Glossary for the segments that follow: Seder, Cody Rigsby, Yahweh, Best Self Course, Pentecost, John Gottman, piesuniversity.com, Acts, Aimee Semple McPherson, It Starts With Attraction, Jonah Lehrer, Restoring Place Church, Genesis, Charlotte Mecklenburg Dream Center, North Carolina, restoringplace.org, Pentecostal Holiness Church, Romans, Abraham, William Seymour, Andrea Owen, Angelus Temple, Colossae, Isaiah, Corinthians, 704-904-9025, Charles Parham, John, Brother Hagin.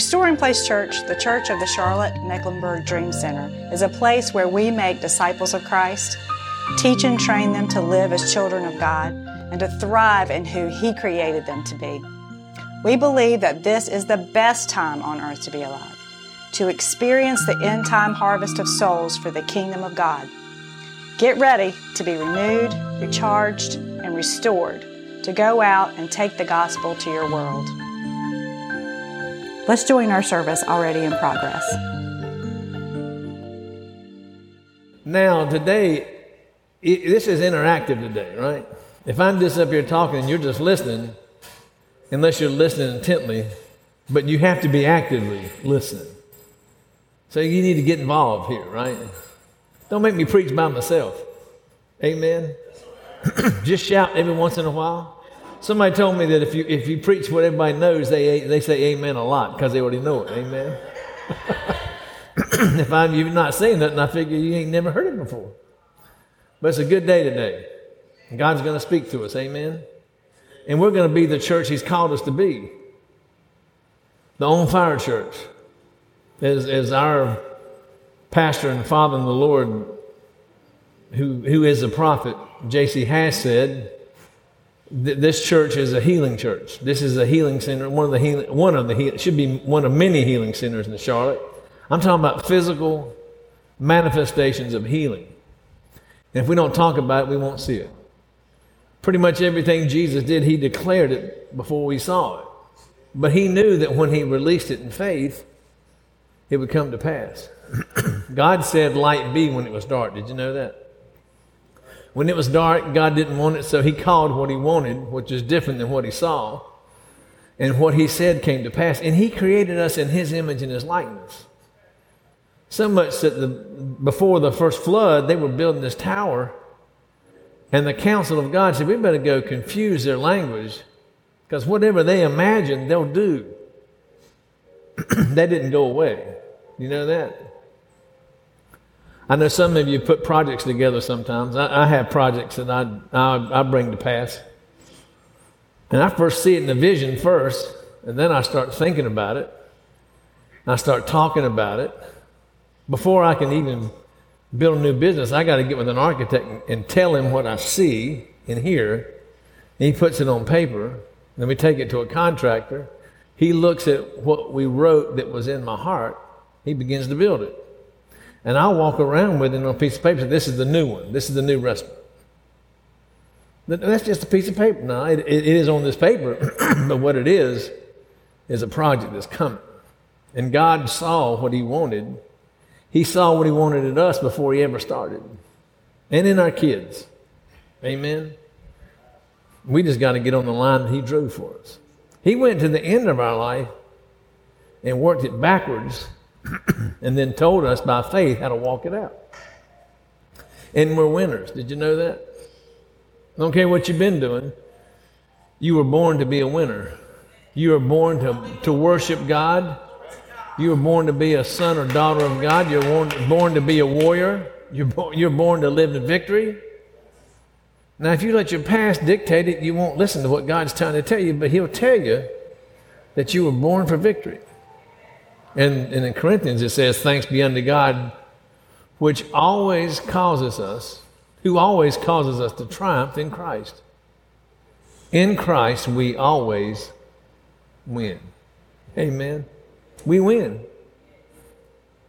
Restoring Place Church, the Church of the Charlotte Mecklenburg Dream Center, is a place where we make disciples of Christ, teach and train them to live as children of God, and to thrive in who He created them to be. We believe that this is the best time on earth to be alive, to experience the end-time harvest of souls for the kingdom of God. Get ready to be renewed, recharged, and restored to go out and take the gospel to your world. Let's join our service already in progress. Now, today, this is interactive today, right? If I'm just up here talking and you're just listening, unless you're listening intently, but you have to be actively listening. So you need to get involved here, right? Don't make me preach by myself. Amen? Just shout every once in a while. Somebody told me that if you preach what everybody knows, they say amen a lot because they already know it. Amen. If you've not seen nothing, I figure you ain't never heard it before. But it's a good day today. God's going to speak to us. Amen. And we're going to be the church He's called us to be. The On Fire Church. As our pastor and father in the Lord, who is a prophet, J.C. has said, this church is a healing church. This is a healing center. Should be one of many healing centers in Charlotte. I'm talking about physical manifestations of healing. And if we don't talk about it, we won't see it. Pretty much everything Jesus did, He declared it before we saw it. But He knew that when He released it in faith, it would come to pass. God said, "Light be," when it was dark. Did you know that? When it was dark, God didn't want it, so He called what He wanted, which is different than what He saw. And what He said came to pass. And He created us in His image and His likeness. So much that before the first flood, they were building this tower. And the council of God said, we better go confuse their language, because whatever they imagine, they'll do. They didn't go away. You know that? I know some of you put projects together sometimes. I have projects that I bring to pass. And I first see it in the vision first, and then I start thinking about it. I start talking about it. Before I can even build a new business, I got to get with an architect and tell him what I see and hear. And he puts it on paper. Then we take it to a contractor. He looks at what we wrote that was in my heart. He begins to build it. And I'll walk around with it on a piece of paper. This is the new one. This is the new restaurant. That's just a piece of paper. Now, it is on this paper, but what it is a project that's coming. And God saw what He wanted. He saw what He wanted in us before He ever started. And in our kids. Amen? We just got to get on the line that He drew for us. He went to the end of our life and worked it backwards and then told us by faith how to walk it out. And we're winners. Did you know that? I don't care what you've been doing. You were born to be a winner. You were born to worship God. You were born to be a son or daughter of God. You're born to be a warrior. You're born to live in victory. Now, if you let your past dictate it, you won't listen to what God's trying to tell you, but He'll tell you that you were born for victory. And in Corinthians it says, thanks be unto God, who always causes us to triumph in Christ. In Christ we always win. Amen. We win. And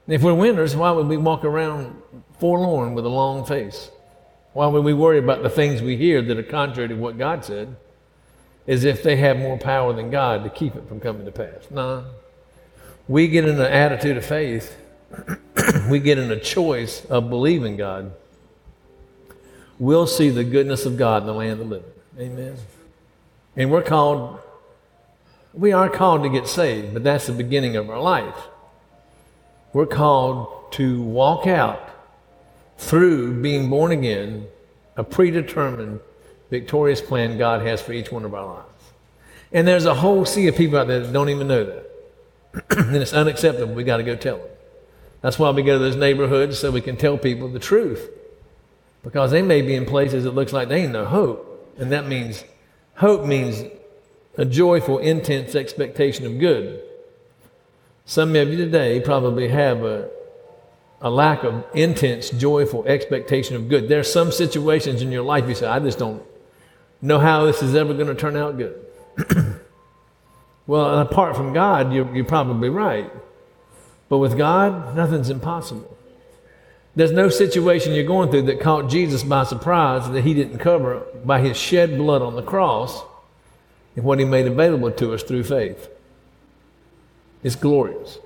if we're winners, why would we walk around forlorn with a long face? Why would we worry about the things we hear that are contrary to what God said, as if they have more power than God to keep it from coming to pass? No. We get in an attitude of faith. We get in a choice of believing God. We'll see the goodness of God in the land of the living. Amen. And we are called to get saved, but that's the beginning of our life. We're called to walk out through being born again, a predetermined, victorious plan God has for each one of our lives. And there's a whole sea of people out there that don't even know that. And it's unacceptable. We got to go tell them. That's why we go to those neighborhoods, so we can tell people the truth. Because they may be in places that looks like they ain't no hope. And that means, hope means a joyful, intense expectation of good. Some of you today probably have a lack of intense, joyful expectation of good. There's some situations in your life you say, I just don't know how this is ever going to turn out good. Well, apart from God, you're probably right. But with God, nothing's impossible. There's no situation you're going through that caught Jesus by surprise that he didn't cover by his shed blood on the cross and what he made available to us through faith. It's glorious.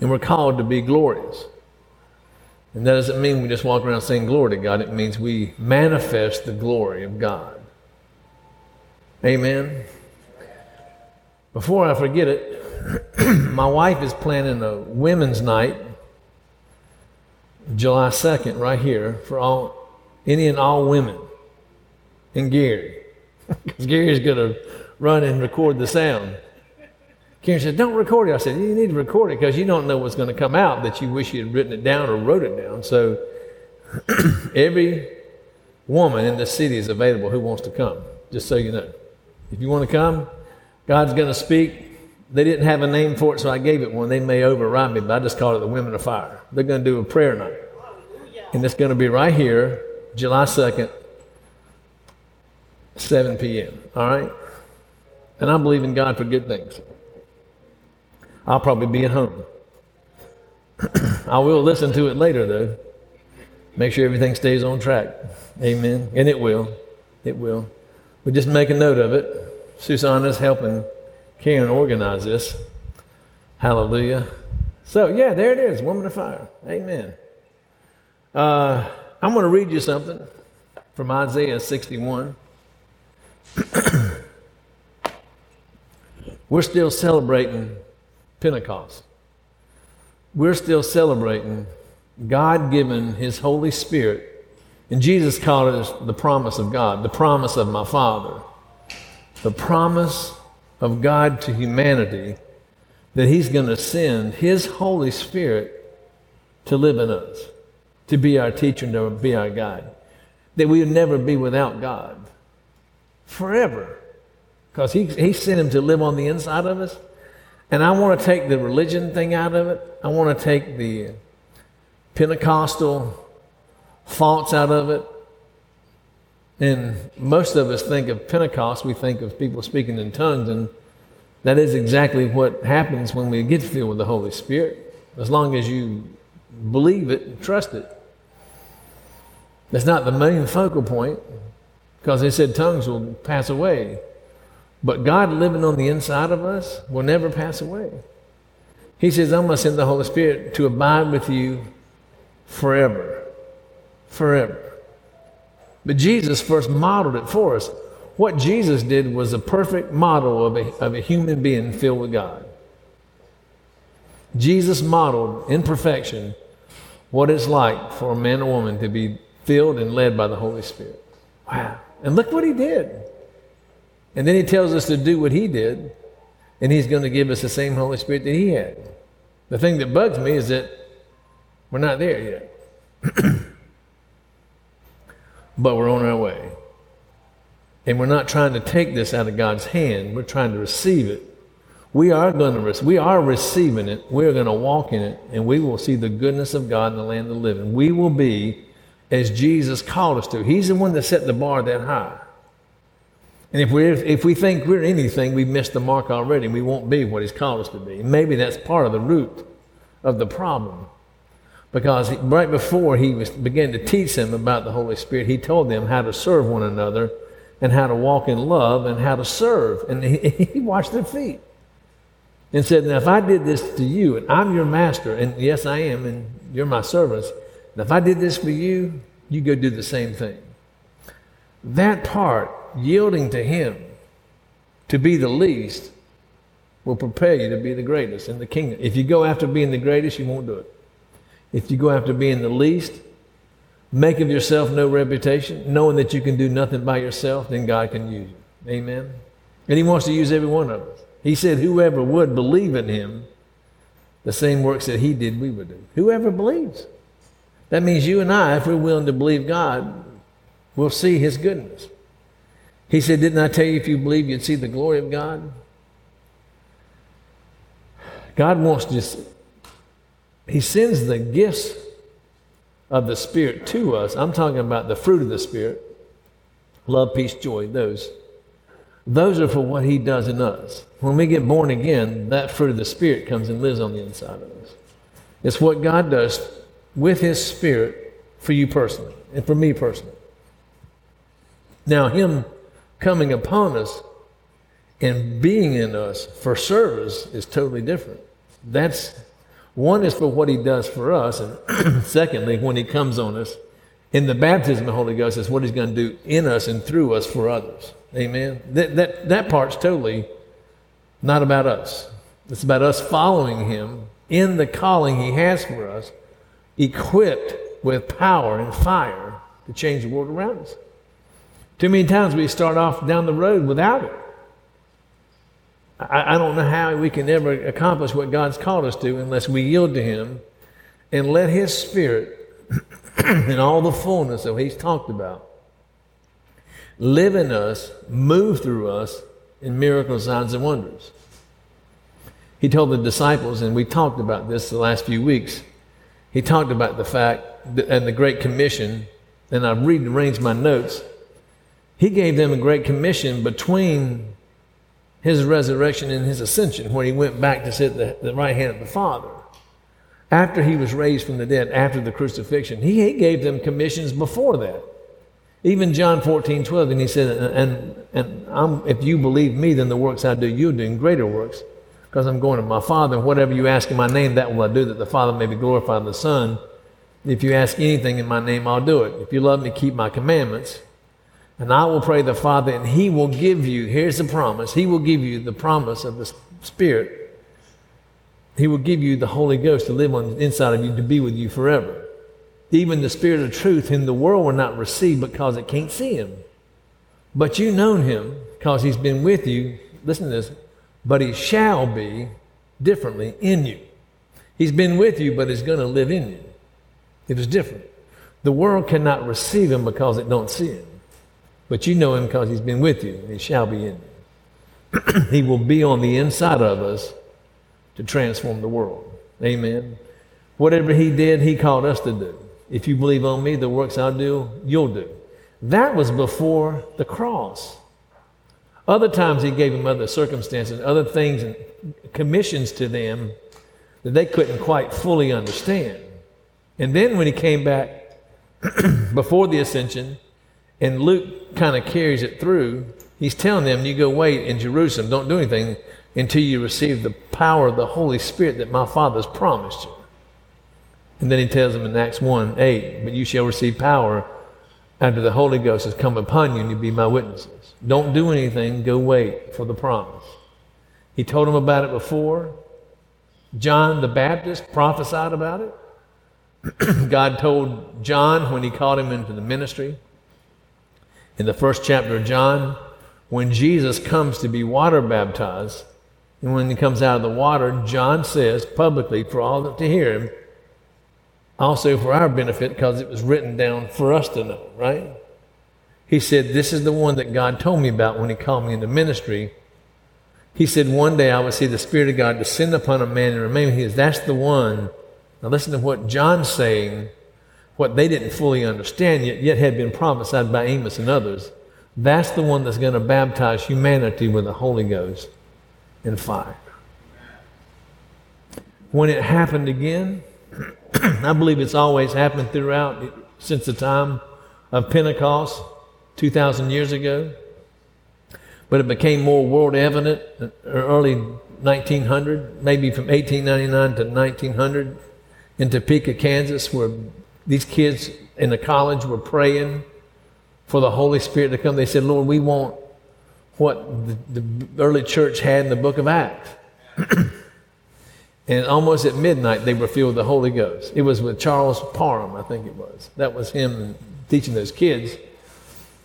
And we're called to be glorious. And that doesn't mean we just walk around saying glory to God. It means we manifest the glory of God. Amen. Before I forget it, my wife is planning a women's night July 2nd right here for any and all women in Gary. Because Gary's going to run and record the sound. Karen said, don't record it. I said, you need to record it because you don't know what's going to come out that you wish you had written it down or wrote it down. So every woman in the city is available who wants to come, just so you know. If you want to come, God's going to speak. They didn't have a name for it, so I gave it one. They may override me, but I just called it the Women of Fire. They're going to do a prayer night. And it's going to be right here, July 2nd, 7 p.m., all right? And I believe in God for good things. I'll probably be at home. I will listen to it later, though. Make sure everything stays on track. Amen. And it will. It will. But just make a note of it. Susanna's helping Karen organize this. Hallelujah. So, yeah, there it is. Woman of Fire. Amen. I'm going to read you something from Isaiah 61. We're still celebrating Pentecost. We're still celebrating God giving his Holy Spirit. And Jesus called it the promise of God, the promise of my Father, the promise of God to humanity that he's going to send his Holy Spirit to live in us, to be our teacher and to be our guide, that we would never be without God forever because he sent him to live on the inside of us. And I want to take the religion thing out of it. I want to take the Pentecostal thoughts out of it. And most of us think of Pentecost, we think of people speaking in tongues, and that is exactly what happens when we get filled with the Holy Spirit. As long as you believe it and trust it. That's not the main focal point, because they said tongues will pass away. But God living on the inside of us will never pass away. He says, I'm going to send the Holy Spirit to abide with you forever. Forever. But Jesus first modeled it for us. What Jesus did was a perfect model of a human being filled with God. Jesus modeled in perfection what it's like for a man or woman to be filled and led by the Holy Spirit. Wow. And look what he did. And then he tells us to do what he did, and he's going to give us the same Holy Spirit that he had. The thing that bugs me is that we're not there yet. But we're on our way. And we're not trying to take this out of God's hand. We're trying to receive it. We are receiving it. We're going to walk in it, and we will see the goodness of God in the land of the living. We will be as Jesus called us to. He's the one that set the bar that high. And if we think we're anything, we've missed the mark already, and we won't be what he's called us to be. And maybe that's part of the root of the problem. Because right before he began to teach them about the Holy Spirit, he told them how to serve one another and how to walk in love and how to serve. And he washed their feet and said, now, if I did this to you, and I'm your master, and yes, I am, and you're my servants, and if I did this for you, you go do the same thing. That part, yielding to him to be the least, will prepare you to be the greatest in the kingdom. If you go after being the greatest, you won't do it. If you go after being the least, make of yourself no reputation, knowing that you can do nothing by yourself, then God can use you. Amen? And he wants to use every one of us. He said, whoever would believe in him, the same works that he did, we would do. Whoever believes. That means you and I, if we're willing to believe God, we'll see his goodness. He said, didn't I tell you if you believe you'd see the glory of God? God wants to just, He sends the gifts of the Spirit to us. I'm talking about the fruit of the Spirit. Love, peace, joy, those. Those are for what He does in us. When we get born again, that fruit of the Spirit comes and lives on the inside of us. It's what God does with His Spirit for you personally and for me personally. Now, Him coming upon us and being in us for service is totally different. That's one is for what He does for us, and secondly, when He comes on us, in the baptism of the Holy Ghost is what He's going to do in us and through us for others. Amen? That part's totally not about us. It's about us following Him in the calling He has for us, equipped with power and fire to change the world around us. Too many times we start off down the road without it. I don't know how we can ever accomplish what God's called us to unless we yield to Him and let His Spirit and all the fullness that He's talked about live in us, move through us in miracles, signs, and wonders. He told the disciples, and we talked about this the last few weeks, He talked about the fact that, and the Great Commission, and I've rearranged my notes. He gave them a Great Commission between His resurrection and His ascension, where He went back to sit at the right hand of the Father. After He was raised from the dead, after the crucifixion, He gave them commissions before that. Even John 14:12, and He said, if you believe me, then the works I do, you'll do greater works, because I'm going to my Father, and whatever you ask in my name, that will I do, that the Father may be glorified in the Son. If you ask anything in my name, I'll do it. If you love me, keep my commandments. And I will pray the Father, and He will give you, here's the promise, He will give you the promise of the Spirit. He will give you the Holy Ghost to live on the inside of you, to be with you forever. Even the Spirit of truth, whom the world will not receive because it can't see Him. But you know Him because He's been with you. Listen to this. But He shall be differently in you. He's been with you, but He's going to live in you. It was different. The world cannot receive Him because it don't see Him. But you know Him because He's been with you, and He shall be in you. He will be on the inside of us to transform the world. Amen. Whatever He did, He called us to do. If you believe on me, the works I'll do, you'll do. That was before the cross. Other times He gave them other circumstances, other things and commissions to them that they couldn't quite fully understand. And then when He came back before the ascension, and Luke kind of carries it through. He's telling them, you go wait in Jerusalem. Don't do anything until you receive the power of the Holy Spirit that my Father's promised you. And then He tells them in Acts 1:8, but you shall receive power after the Holy Ghost has come upon you, and you'll be my witnesses. Don't do anything. Go wait for the promise. He told them about it before. John the Baptist prophesied about it. God told John when He called him into the ministry, in the first chapter of John, when Jesus comes to be water baptized, and when He comes out of the water, John says publicly for all to hear him, also for our benefit, because it was written down for us to know, right? He said, this is the one that God told me about when He called me into ministry. He said, one day I would see the Spirit of God descend upon a man and remain with Him. That's the one. Now listen to what John's saying, what they didn't fully understand yet had been prophesied by Amos and others. That's the one that's going to baptize humanity with the Holy Ghost and fire. When it happened again, I believe it's always happened throughout since the time of Pentecost 2,000 years ago, but it became more world evident in early 1900, maybe from 1899 to 1900 in Topeka, Kansas, where these kids in the college were praying for the Holy Spirit to come. They said, Lord, we want what the early church had in the book of Acts. And almost at midnight, they were filled with the Holy Ghost. It was with Charles Parham, I think it was. That was him teaching those kids.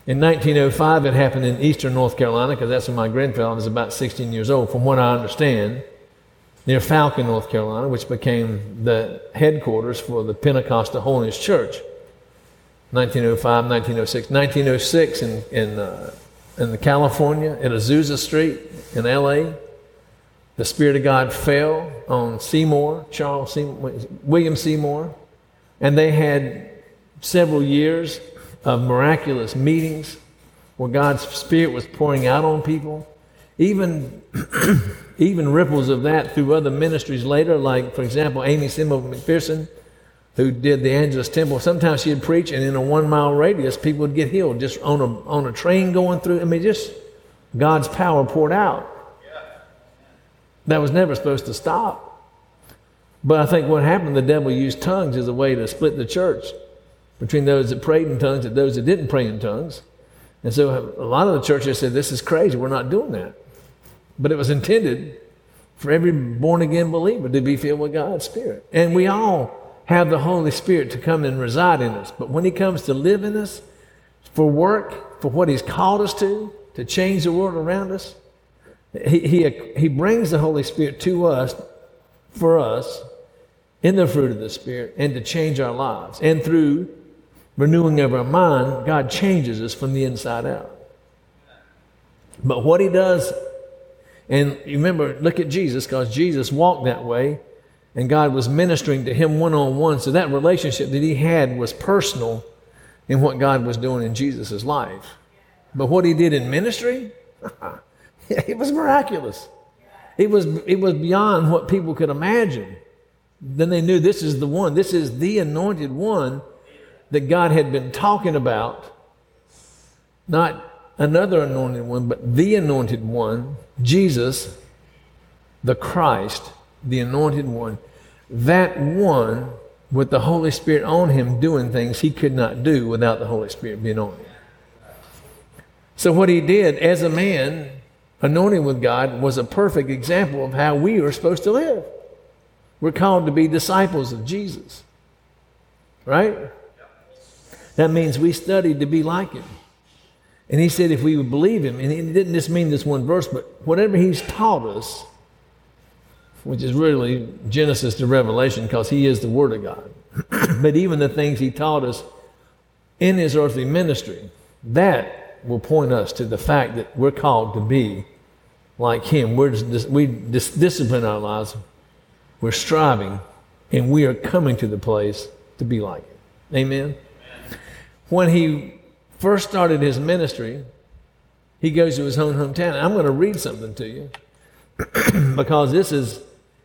In 1905, it happened in eastern North Carolina, because that's when my grandfather was about 16 years old, from what I understand, near Falcon, North Carolina, which became the headquarters for the Pentecostal Holiness Church. 1905, 1906. 1906 in California, at Azusa Street in L.A. The Spirit of God fell on Seymour, William Seymour, and they had several years of miraculous meetings where God's Spirit was pouring out on people. Even ripples of that through other ministries later, like, for example, Aimee Semple McPherson, who did the Angelus Temple. Sometimes she would preach, and in a 1-mile radius, people would get healed just on a train going through. I mean, just God's power poured out. That was never supposed to stop. But I think what happened, the devil used tongues as a way to split the church between those that prayed in tongues and those that didn't pray in tongues. And so a lot of the churches said, this is crazy, we're not doing that. But it was intended for every born-again believer to be filled with God's Spirit. And we all have the Holy Spirit to come and reside in us. But when He comes to live in us, for work, for what He's called us to change the world around us, He brings the Holy Spirit to us, for us, in the fruit of the Spirit, and to change our lives. And through renewing of our mind, God changes us from the inside out. But what He does, and remember, look at Jesus, because Jesus walked that way, and God was ministering to Him one-on-one, so that relationship that He had was personal in what God was doing in Jesus' life. But what He did in ministry, it was miraculous. It was beyond what people could imagine. Then they knew this is the one. This is the anointed one that God had been talking about. Not another anointed one, but the anointed one, Jesus, the Christ, the anointed one. That one with the Holy Spirit on Him doing things He could not do without the Holy Spirit being on Him. So what He did as a man, anointing with God, was a perfect example of how we are supposed to live. We're called to be disciples of Jesus. Right? That means we studied to be like Him. And He said if we would believe Him, and He didn't just mean this one verse, but whatever He's taught us, which is really Genesis to Revelation, because He is the Word of God. But even the things He taught us in His earthly ministry, that will point us to the fact that we're called to be like Him. We discipline our lives. We're striving, and we are coming to the place to be like Him. Amen? When He first started His ministry, He goes to His own hometown. I'm going to read something to you because this is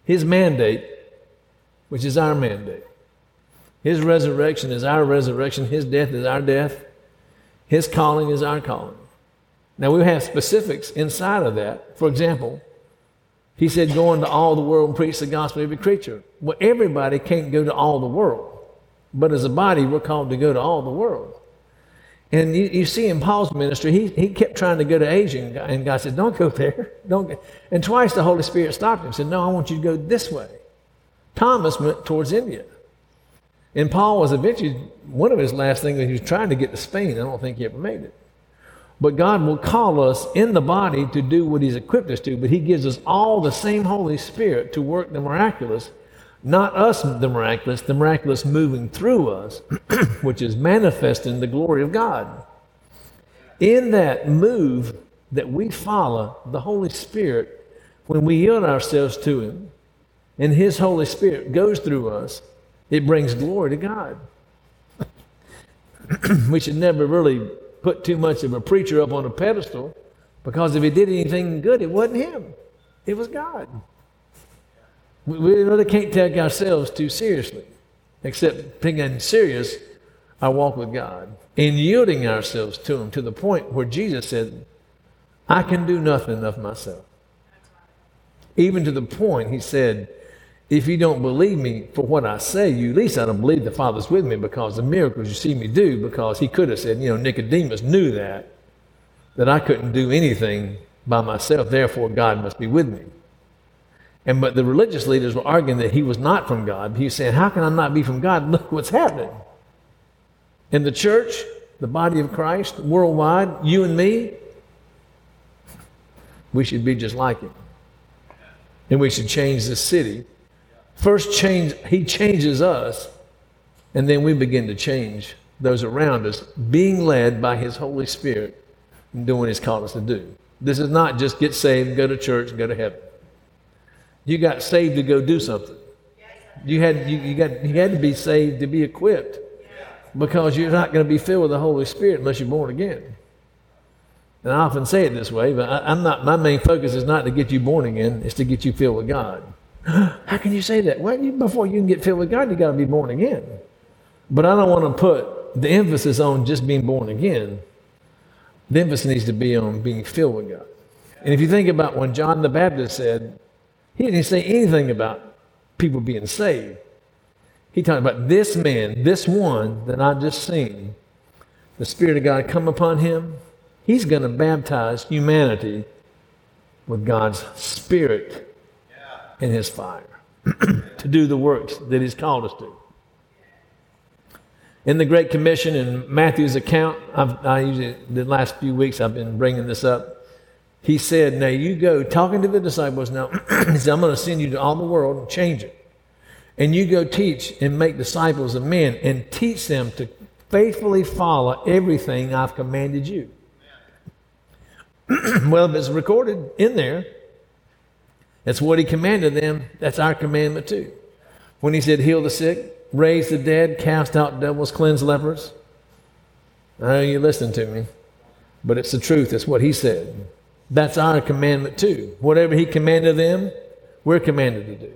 His mandate, which is our mandate. His resurrection is our resurrection. His death is our death. His calling is our calling. Now, we have specifics inside of that. For example, He said, go into all the world and preach the gospel to every creature. Well, everybody can't go to all the world. But as a body, we're called to go to all the world. And you see in Paul's ministry, he kept trying to go to Asia, and God said, don't go there. Don't go. And twice the Holy Spirit stopped him and said, no, I want you to go this way. Thomas went towards India. And Paul was eventually, one of his last things, he was trying to get to Spain. I don't think he ever made it. But God will call us in the body to do what He's equipped us to, but He gives us all the same Holy Spirit to work the miraculous, not us the miraculous moving through us, which is manifesting the glory of God. In that move that we follow, the Holy Spirit, when we yield ourselves to Him, and His Holy Spirit goes through us, it brings glory to God. We should never really put too much of a preacher up on a pedestal, because if he did anything good, it wasn't him. It was God. We really can't take ourselves too seriously, except taking serious our walk with God and yielding ourselves to Him to the point where Jesus said, I can do nothing of myself. Even to the point, He said, if you don't believe me for what I say, you at least I don't believe the Father's with me, because the miracles you see me do, because He could have said, Nicodemus knew that I couldn't do anything by myself, therefore God must be with me. But the religious leaders were arguing that he was not from God. He was saying, how can I not be from God? Look what's happening. In the church, the body of Christ, worldwide, you and me, we should be just like Him. And we should change this city. First change, He changes us, and then we begin to change those around us, being led by His Holy Spirit and doing what He's called us to do. This is not just get saved, go to church, and go to heaven. You got saved to go do something. You had to be saved to be equipped, because you're not going to be filled with the Holy Spirit unless you're born again. And I often say it this way, but I'm not. My main focus is not to get you born again; it's to get you filled with God. How can you say that? Well, before you can get filled with God, you got to be born again. But I don't want to put the emphasis on just being born again. The emphasis needs to be on being filled with God. And if you think about when John the Baptist said, he didn't say anything about people being saved. He talked about this man, this one that I just seen, the Spirit of God come upon him. He's going to baptize humanity with God's Spirit and His fire to do the works that He's called us to. In the Great Commission, in Matthew's account, the last few weeks I've been bringing this up. He said, now you go, talking to the disciples now, he said, I'm going to send you to all the world and change it. And you go teach and make disciples of men and teach them to faithfully follow everything I've commanded you. Well, if it's recorded in there, that's what He commanded them. That's our commandment too. When He said, heal the sick, raise the dead, cast out devils, cleanse lepers. I know you listen to me, but it's the truth. It's what He said. That's our commandment too. Whatever He commanded them, we're commanded to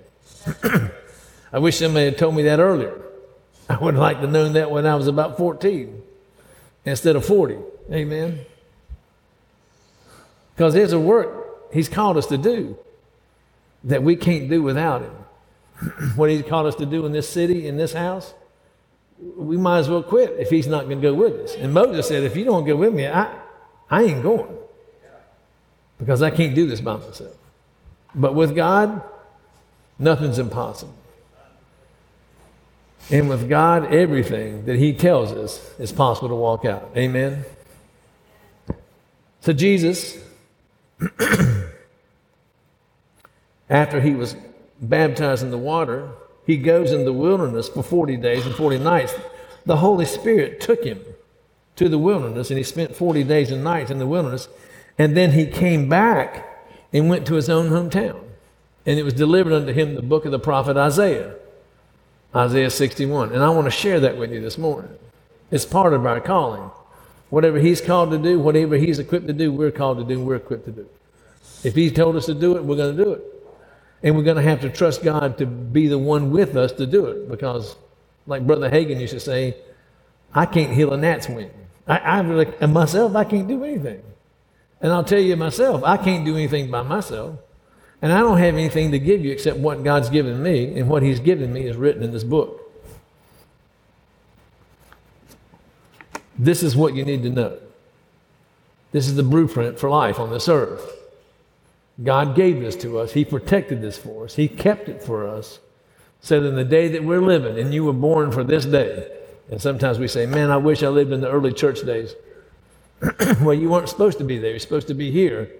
do. I wish somebody had told me that earlier. I would like to have known that when I was about 14 instead of 40. Amen. Because there's a work He's called us to do that we can't do without Him. What He's called us to do in this city, in this house, we might as well quit if He's not going to go with us. And Moses said, if you don't go with me, I ain't going, because I can't do this by myself. But with God, nothing's impossible. And with God, everything that He tells us is possible to walk out. Amen? So Jesus, after He was baptized in the water, He goes in the wilderness for 40 days and 40 nights. The Holy Spirit took Him to the wilderness, and He spent 40 days and nights in the wilderness, and then He came back and went to His own hometown. And it was delivered unto Him the book of the prophet Isaiah, Isaiah 61. And I want to share that with you this morning. It's part of our calling. Whatever He's called to do, whatever He's equipped to do, we're called to do, we're equipped to do. If He's told us to do it, we're going to do it. And we're going to have to trust God to be the one with us to do it, because like Brother Hagin used to say, I can't heal a gnat's wing. I can't do anything. And I'll tell you myself, I can't do anything by myself. And I don't have anything to give you except what God's given me, and what He's given me is written in this book. This is what you need to know. This is the blueprint for life on this earth. God gave this to us. He protected this for us. He kept it for us. Said in the day that we're living, and you were born for this day. And sometimes we say, man, I wish I lived in the early church days. Well, you weren't supposed to be there. You're supposed to be here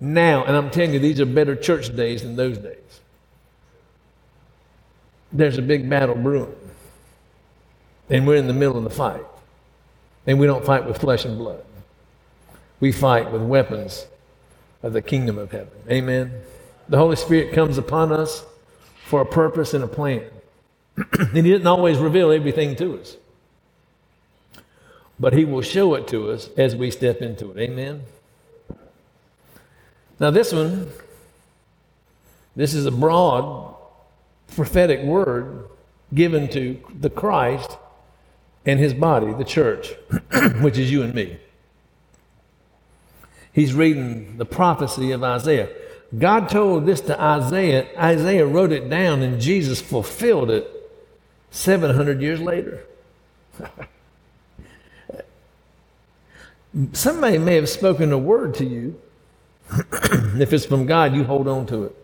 now. And I'm telling you, these are better church days than those days. There's a big battle brewing. And we're in the middle of the fight. And we don't fight with flesh and blood. We fight with weapons of the kingdom of heaven. Amen. The Holy Spirit comes upon us for a purpose and a plan. And He didn't always reveal everything to us. But He will show it to us as we step into it. Amen. Now this is a broad prophetic word given to the Christ and His body, the church, which is you and me. He's reading the prophecy of Isaiah. God told this to Isaiah. Isaiah wrote it down, and Jesus fulfilled it 700 years later. Somebody may have spoken a word to you. If it's from God, you hold on to it.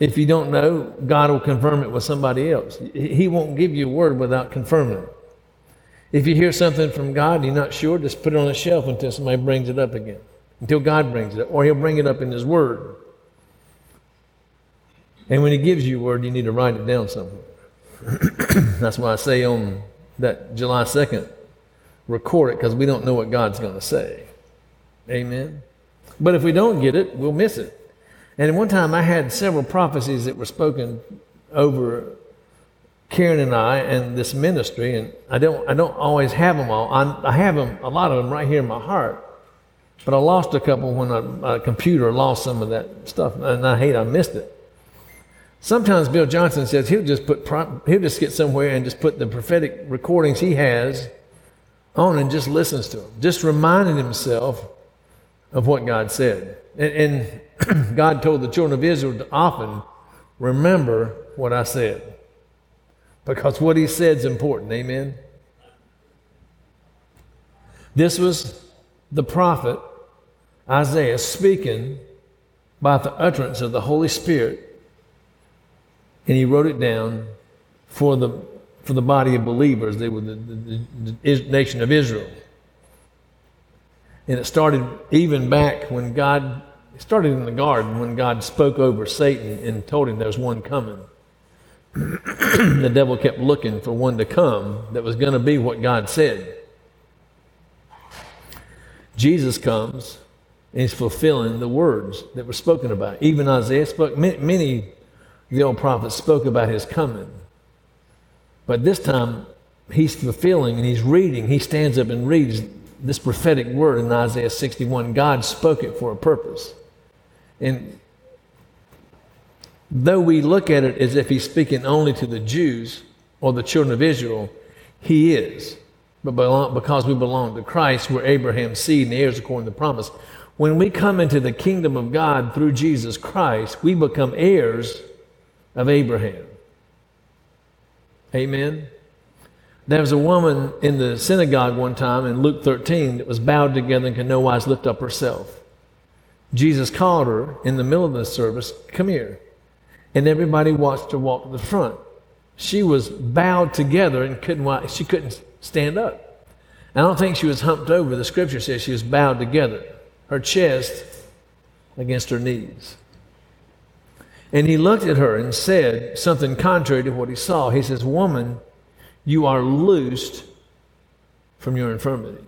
If you don't know, God will confirm it with somebody else. He won't give you a word without confirming it. If you hear something from God and you're not sure, just put it on a shelf until somebody brings it up again. Until God brings it up. Or He'll bring it up in His word. And when He gives you a word, you need to write it down somewhere. That's why I say on that July 2nd, record it, because we don't know what God's going to say. Amen? But if we don't get it, we'll miss it. And one time I had several prophecies that were spoken over Karen and I and this ministry, and I don't always have them all. I have them, a lot of them right here in my heart, but I lost a couple when my computer lost some of that stuff, and I missed it. Sometimes Bill Johnson says he'll just get somewhere and just put the prophetic recordings he has on and just listens to them, just reminding himself of what God said. And God told the children of Israel to often remember what I said, because what he said is important. Amen. This was the prophet Isaiah speaking by the utterance of the Holy Spirit, and he wrote it down for the body of believers. They were the nation of Israel. And it started even back when it started in the garden when God spoke over Satan and told him there was one coming. The devil kept looking for one to come that was going to be what God said. Jesus comes and he's fulfilling the words that were spoken about. Even Isaiah spoke, many the old prophets spoke about his coming. But this time, he's fulfilling and he's reading. He stands up and reads this prophetic word in Isaiah 61. God spoke it for a purpose. And though we look at it as if he's speaking only to the Jews or the children of Israel, he is. But because we belong to Christ, we're Abraham's seed and heirs according to the promise. When we come into the kingdom of God through Jesus Christ, we become heirs of Abraham. Amen. There was a woman in the synagogue one time in Luke 13 that was bowed together and could no wise lift up herself. Jesus called her in the middle of the service, "Come here." And everybody watched her walk to the front. She was bowed together and she couldn't stand up. I don't think she was humped over. The scripture says she was bowed together, her chest against her knees. And he looked at her and said something contrary to what he saw. He says, "Woman, you are loosed from your infirmity."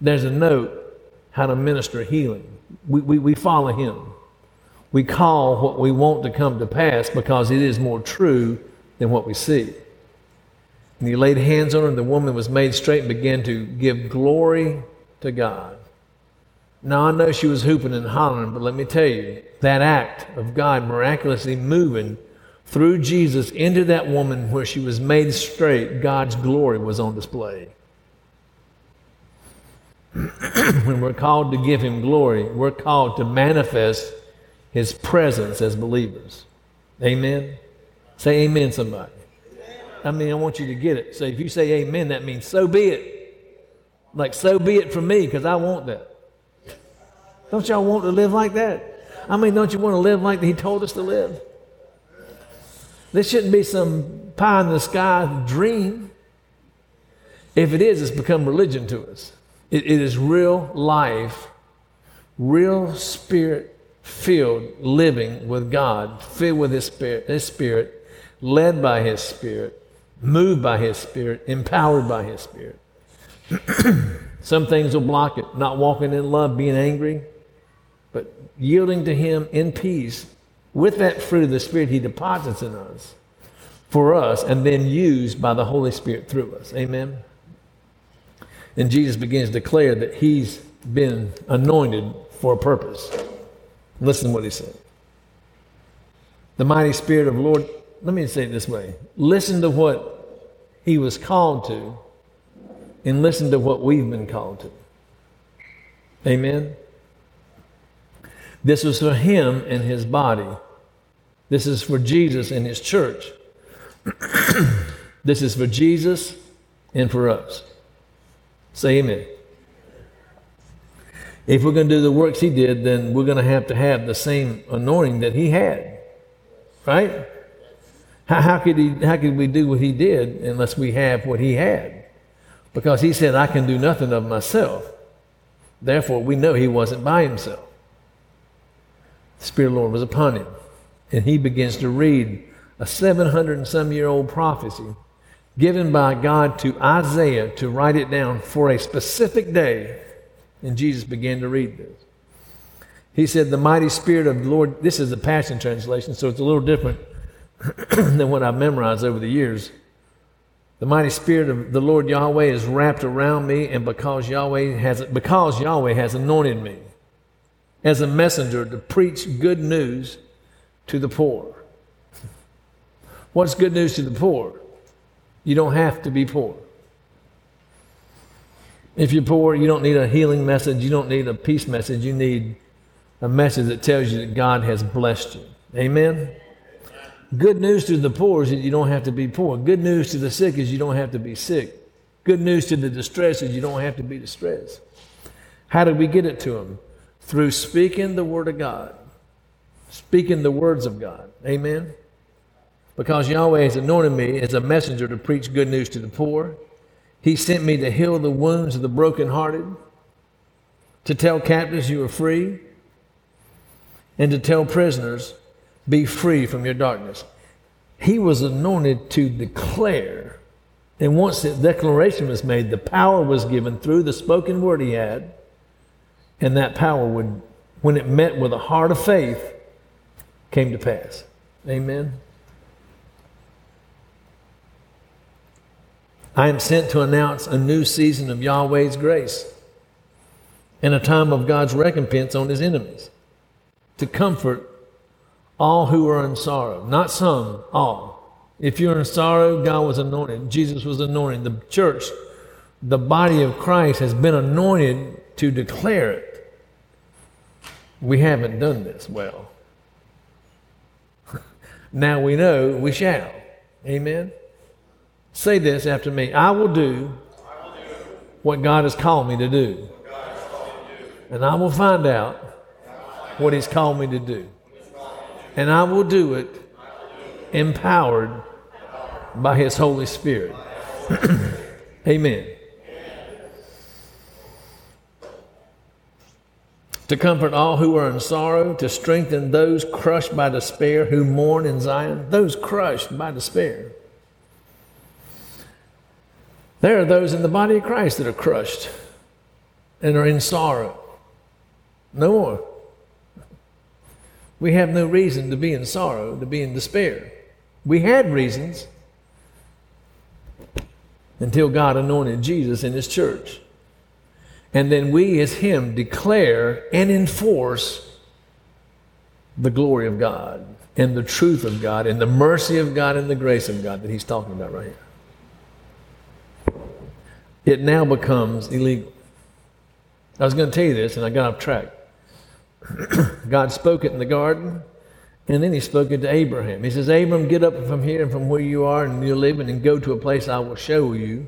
There's a note how to minister healing. We follow him. We call what we want to come to pass because it is more true than what we see. And he laid hands on her, and the woman was made straight and began to give glory to God. Now, I know she was hooping and hollering, but let me tell you, that act of God miraculously moving through Jesus into that woman where she was made straight, God's glory was on display. When we're called to give him glory, we're called to manifest his presence as believers. Amen? Say amen, somebody. I mean, I want you to get it. So if you say amen, that means so be it. Like, so be it for me, because I want that. Don't y'all want to live like that? I mean, don't you want to live like he told us to live? This shouldn't be some pie-in-the-sky dream. If it is, it's become religion to us. It is real life, real spirit-filled living with God, filled with His Spirit, led by His Spirit, moved by His Spirit, empowered by His Spirit. Some things will block it, not walking in love, being angry, but yielding to him in peace with that fruit of the Spirit he deposits in us, for us, and then used by the Holy Spirit through us. Amen? And Jesus begins to declare that he's been anointed for a purpose. Listen to what he said. The mighty Spirit of Lord, let me say it this way. Listen to what he was called to, and listen to what we've been called to. Amen? This was for him and his body. This is for Jesus and his church. This is for Jesus and for us. Say amen. If we're going to do the works he did, then we're going to have the same anointing that he had. Right? How could we do what he did unless we have what he had? Because he said, "I can do nothing of myself." Therefore, we know he wasn't by himself. The Spirit of the Lord was upon him. And he begins to read a 700-and-some-year-old prophecy given by God to Isaiah to write it down for a specific day. And Jesus began to read this. He said, the mighty Spirit of the Lord, this is the Passion Translation, so it's a little different than what I've memorized over the years. The mighty Spirit of the Lord Yahweh is wrapped around me, and because Yahweh has anointed me as a messenger to preach good news to the poor. What's good news to the poor? You don't have to be poor. If you're poor, you don't need a healing message. You don't need a peace message. You need a message that tells you that God has blessed you. Amen? Good news to the poor is that you don't have to be poor. Good news to the sick is you don't have to be sick. Good news to the distressed is you don't have to be distressed. How did we get it to them? Through speaking the Word of God. Speaking the words of God. Amen? Because Yahweh has anointed me as a messenger to preach good news to the poor. He sent me to heal the wounds of the brokenhearted, to tell captives you are free, and to tell prisoners, be free from your darkness. He was anointed to declare. And once the declaration was made, the power was given through the spoken word he had. And that power would, when it met with a heart of faith, came to pass. Amen. I am sent to announce a new season of Yahweh's grace and a time of God's recompense on his enemies, to comfort all who are in sorrow. Not some, all. If you're in sorrow, God was anointed. Jesus was anointed. The church, the body of Christ, has been anointed to declare it. We haven't done this well. Now we know we shall. Amen? Say this after me. I will do what God has called me to do. And I will find out what he's called me to do. And I will do it empowered by his Holy Spirit. Amen. To comfort all who are in sorrow, to strengthen those crushed by despair, who mourn in Zion, those crushed by despair. There are those in the body of Christ that are crushed and are in sorrow. No more. We have no reason to be in sorrow, to be in despair. We had reasons until God anointed Jesus in his church. And then we as him declare and enforce the glory of God and the truth of God and the mercy of God and the grace of God that he's talking about right here. It now becomes illegal. I was going to tell you this and I got off track. God spoke it in the garden, and then he spoke it to Abraham. He says, Abram, get up from here and from where you are and you're living, and go to a place I will show you,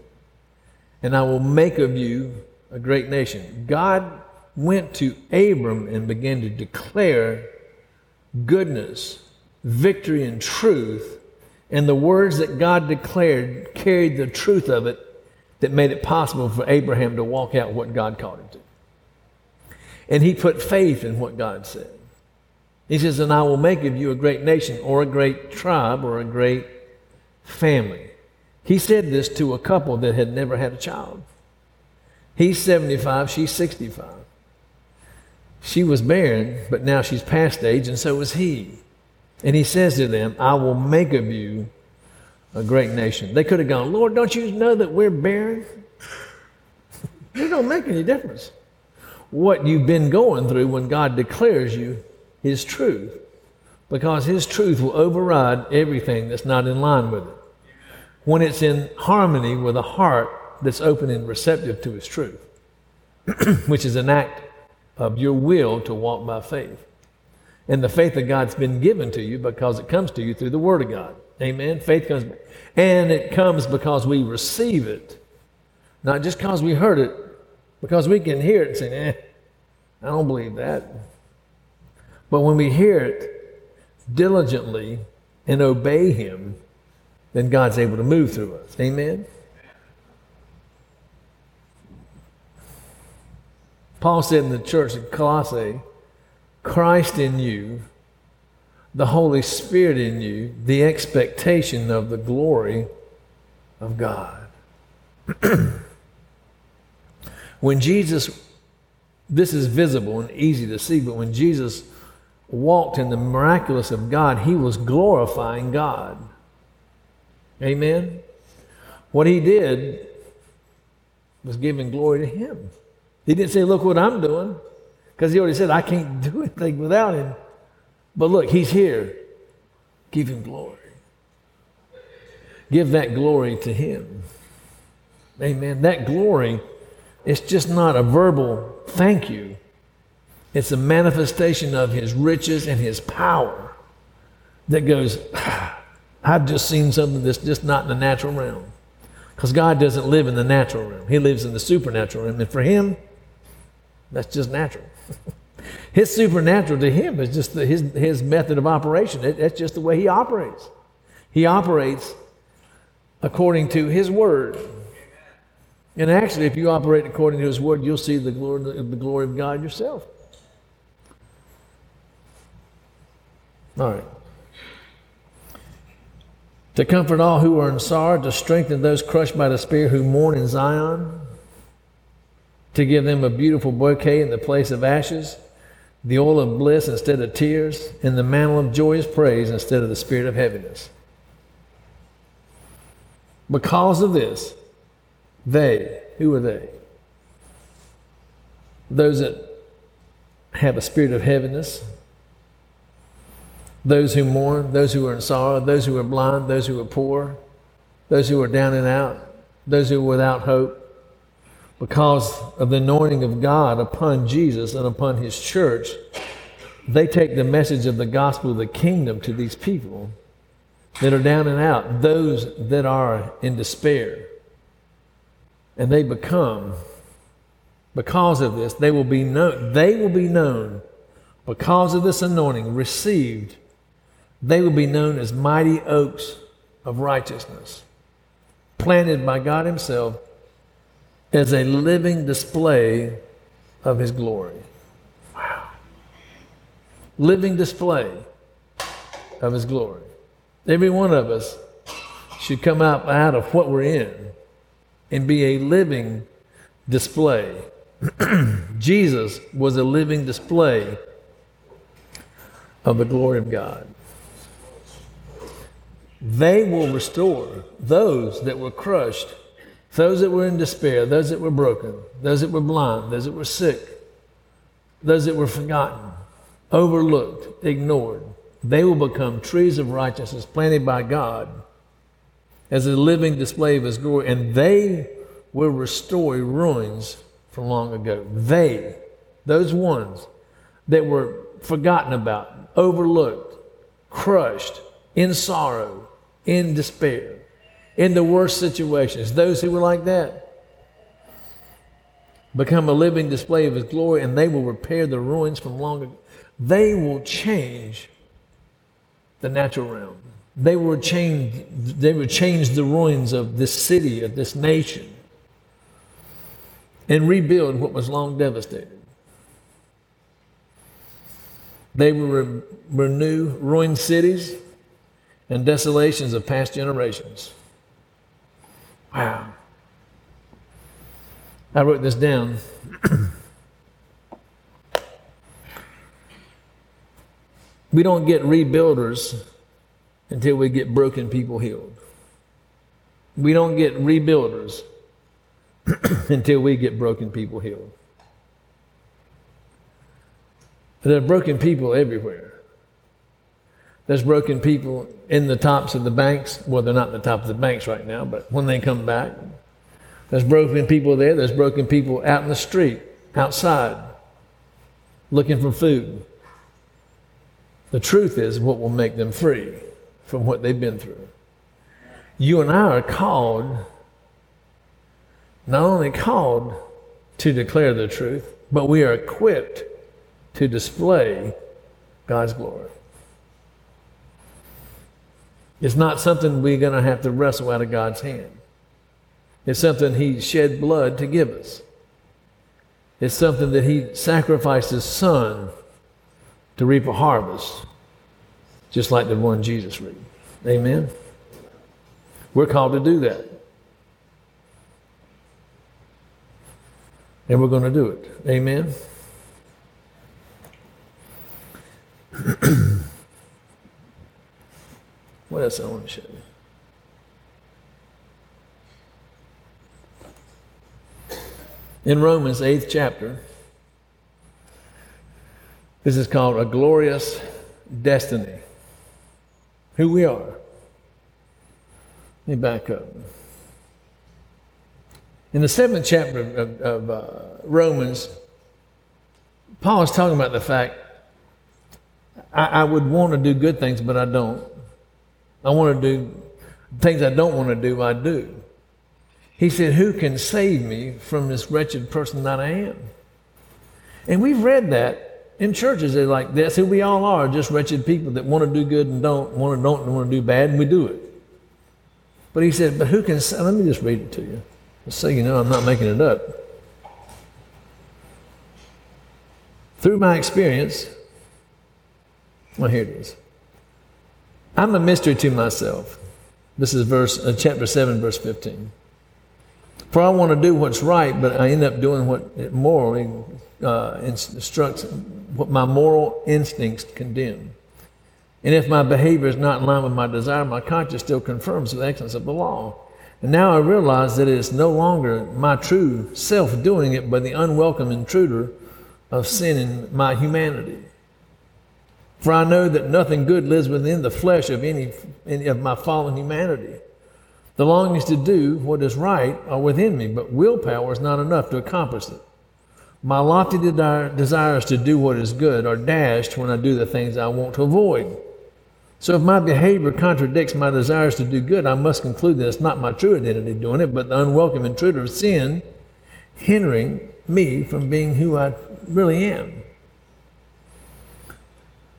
and I will make of you a great nation. God went to Abram and began to declare goodness, victory, and truth, and the words that God declared carried the truth of it that made it possible for Abraham to walk out what God called him to. And he put faith in what God said. He says, and I will make of you a great nation, or a great tribe, or a great family. He said this to a couple that had never had a child. He's 75, she's 65. She was barren, but now she's past age, and so was he. And he says to them, I will make of you a great nation. They could have gone, Lord, don't you know that we're barren? You don't make any difference. What you've been going through when God declares you his truth, because his truth will override everything that's not in line with it when it's in harmony with a heart that's open and receptive to his truth, which is an act of your will to walk by faith. And the faith of God's been given to you because it comes to you through the Word of God. Amen? Faith comes, and it comes because we receive it, not just because we heard it, because we can hear it and say, I don't believe that. But when we hear it diligently and obey him, then God's able to move through us. Amen? Paul said in the church at Colossae, Christ in you, the Holy Spirit in you, the expectation of the glory of God. When Jesus This is visible and easy to see, but when Jesus walked in the miraculous of God, he was glorifying God. Amen? What he did was giving glory to him. He didn't say, look what I'm doing, because he already said, I can't do anything without him. But look, he's here. Give him glory. Give that glory to him. Amen. That glory is just not a verbal thank you. It's a manifestation of his riches and his power that goes, I've just seen something that's just not in the natural realm. Because God doesn't live in the natural realm. He lives in the supernatural realm. And for him, that's just natural. His supernatural to him is just his method of operation. That's just the way he operates. He operates according to his word. And actually, if you operate according to his word, you'll see the glory of God yourself. All right. To comfort all who are in sorrow, to strengthen those crushed by the Spirit who mourn in Zion, to give them a beautiful bouquet in the place of ashes, the oil of bliss instead of tears, and the mantle of joyous praise instead of the spirit of heaviness. Because of this, who are they? Those that have a spirit of heaviness, those who mourn, those who are in sorrow, those who are blind, those who are poor, those who are down and out, those who are without hope, because of the anointing of God upon Jesus and upon his church, they take the message of the gospel of the kingdom to these people that are down and out, those that are in despair. And they become, because of this, they will be known because of this anointing received, they will be known as mighty oaks of righteousness, planted by God himself as a living display of his glory. Wow. Living display of his glory. Every one of us should come out of what we're in and be a living display. Jesus was a living display of the glory of God. They will restore those that were crushed, those that were in despair, those that were broken, those that were blind, those that were sick, those that were forgotten, overlooked, ignored. They will become trees of righteousness planted by God as a living display of his glory, and they will restore ruins from long ago. They, those ones that were forgotten about, overlooked, crushed, in sorrow, in despair, in the worst situations, those who were like that become a living display of his glory, and they will repair the ruins from long ago. They will change the natural realm. They will change the ruins of this city, of this nation, and rebuild what was long devastated. They will renew ruined cities and desolations of past generations. Wow. I wrote this down. We don't get rebuilders until we get broken people healed. We don't get rebuilders until we get broken people healed. There are broken people everywhere. There's broken people in the tops of the banks. Well, they're not in the top of the banks right now, but when they come back, there's broken people there. There's broken people out in the street, outside, looking for food. The truth is what will make them free from what they've been through. You and I are called, not only called to declare the truth, but we are equipped to display God's glory. It's not something we're going to have to wrestle out of God's hand. It's something he shed blood to give us. It's something that he sacrificed his son to reap a harvest, just like the one Jesus reaped. Amen? We're called to do that. And we're going to do it. Amen? us ownership. In Romans 8th chapter, this is called a glorious destiny. Who we are. Let me back up. In the 7th chapter of Romans, Paul is talking about the fact I would want to do good things, but I don't. I want to do things I don't want to do, I do. He said, who can save me from this wretched person that I am? And we've read that in churches like this, who we all are, just wretched people that want to do good and don't want to do bad, and we do it. But he said, but who can save? Let me just read it to you, just so you know I'm not making it up. Through my experience, well, here it is. I'm a mystery to myself. This is chapter 7, verse 15. For I want to do what's right, but I end up doing what it morally instructs, what my moral instincts condemn. And if my behavior is not in line with my desire, my conscience still confirms the excellence of the law. And now I realize that it is no longer my true self doing it, but the unwelcome intruder of sin in my humanity. For I know that nothing good lives within the flesh of any of my fallen humanity. The longings to do what is right are within me, but willpower is not enough to accomplish it. My lofty desires to do what is good are dashed when I do the things I want to avoid. So if my behavior contradicts my desires to do good, I must conclude that it's not my true identity doing it, but the unwelcome intruder of sin hindering me from being who I really am.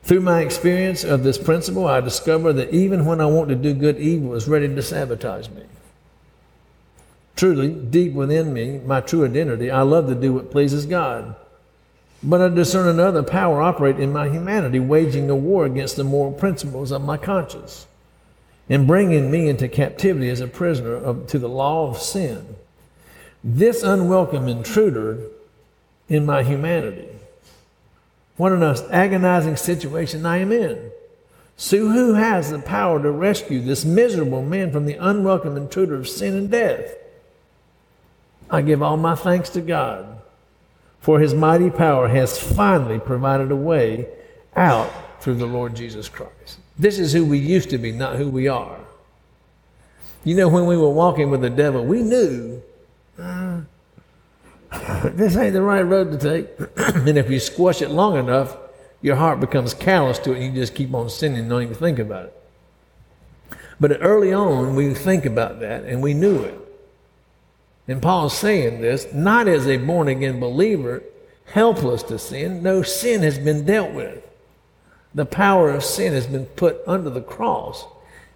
Through my experience of this principle, I discover that even when I want to do good, evil is ready to sabotage me. Truly, deep within me, my true identity, I love to do what pleases God. But I discern another power operate in my humanity, waging a war against the moral principles of my conscience and bringing me into captivity as a prisoner to the law of sin. This unwelcome intruder in my humanity. What an agonizing situation I am in. So who has the power to rescue this miserable man from the unwelcome intruder of sin and death? I give all my thanks to God, for his mighty power has finally provided a way out through the Lord Jesus Christ. This is who we used to be, not who we are. You know, when we were walking with the devil, we knew this ain't the right road to take. And if you squash it long enough, your heart becomes callous to it, and you just keep on sinning and don't even think about it. But early on, we think about that, and we knew it. And Paul's saying this, not as a born-again believer, helpless to sin. No, sin has been dealt with. The power of sin has been put under the cross.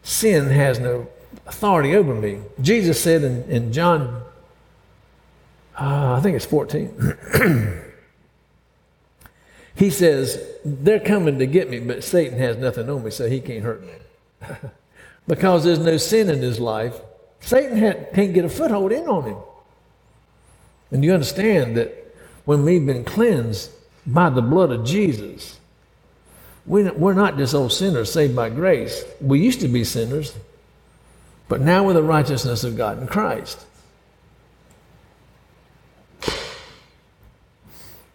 Sin has no authority over me. Jesus said in John, I think it's 14. He says, they're coming to get me, but Satan has nothing on me, so he can't hurt me. Because there's no sin in his life, Satan can't get a foothold in on him. And you understand that when we've been cleansed by the blood of Jesus, we're not just old sinners saved by grace. We used to be sinners, but now we're the righteousness of God in Christ.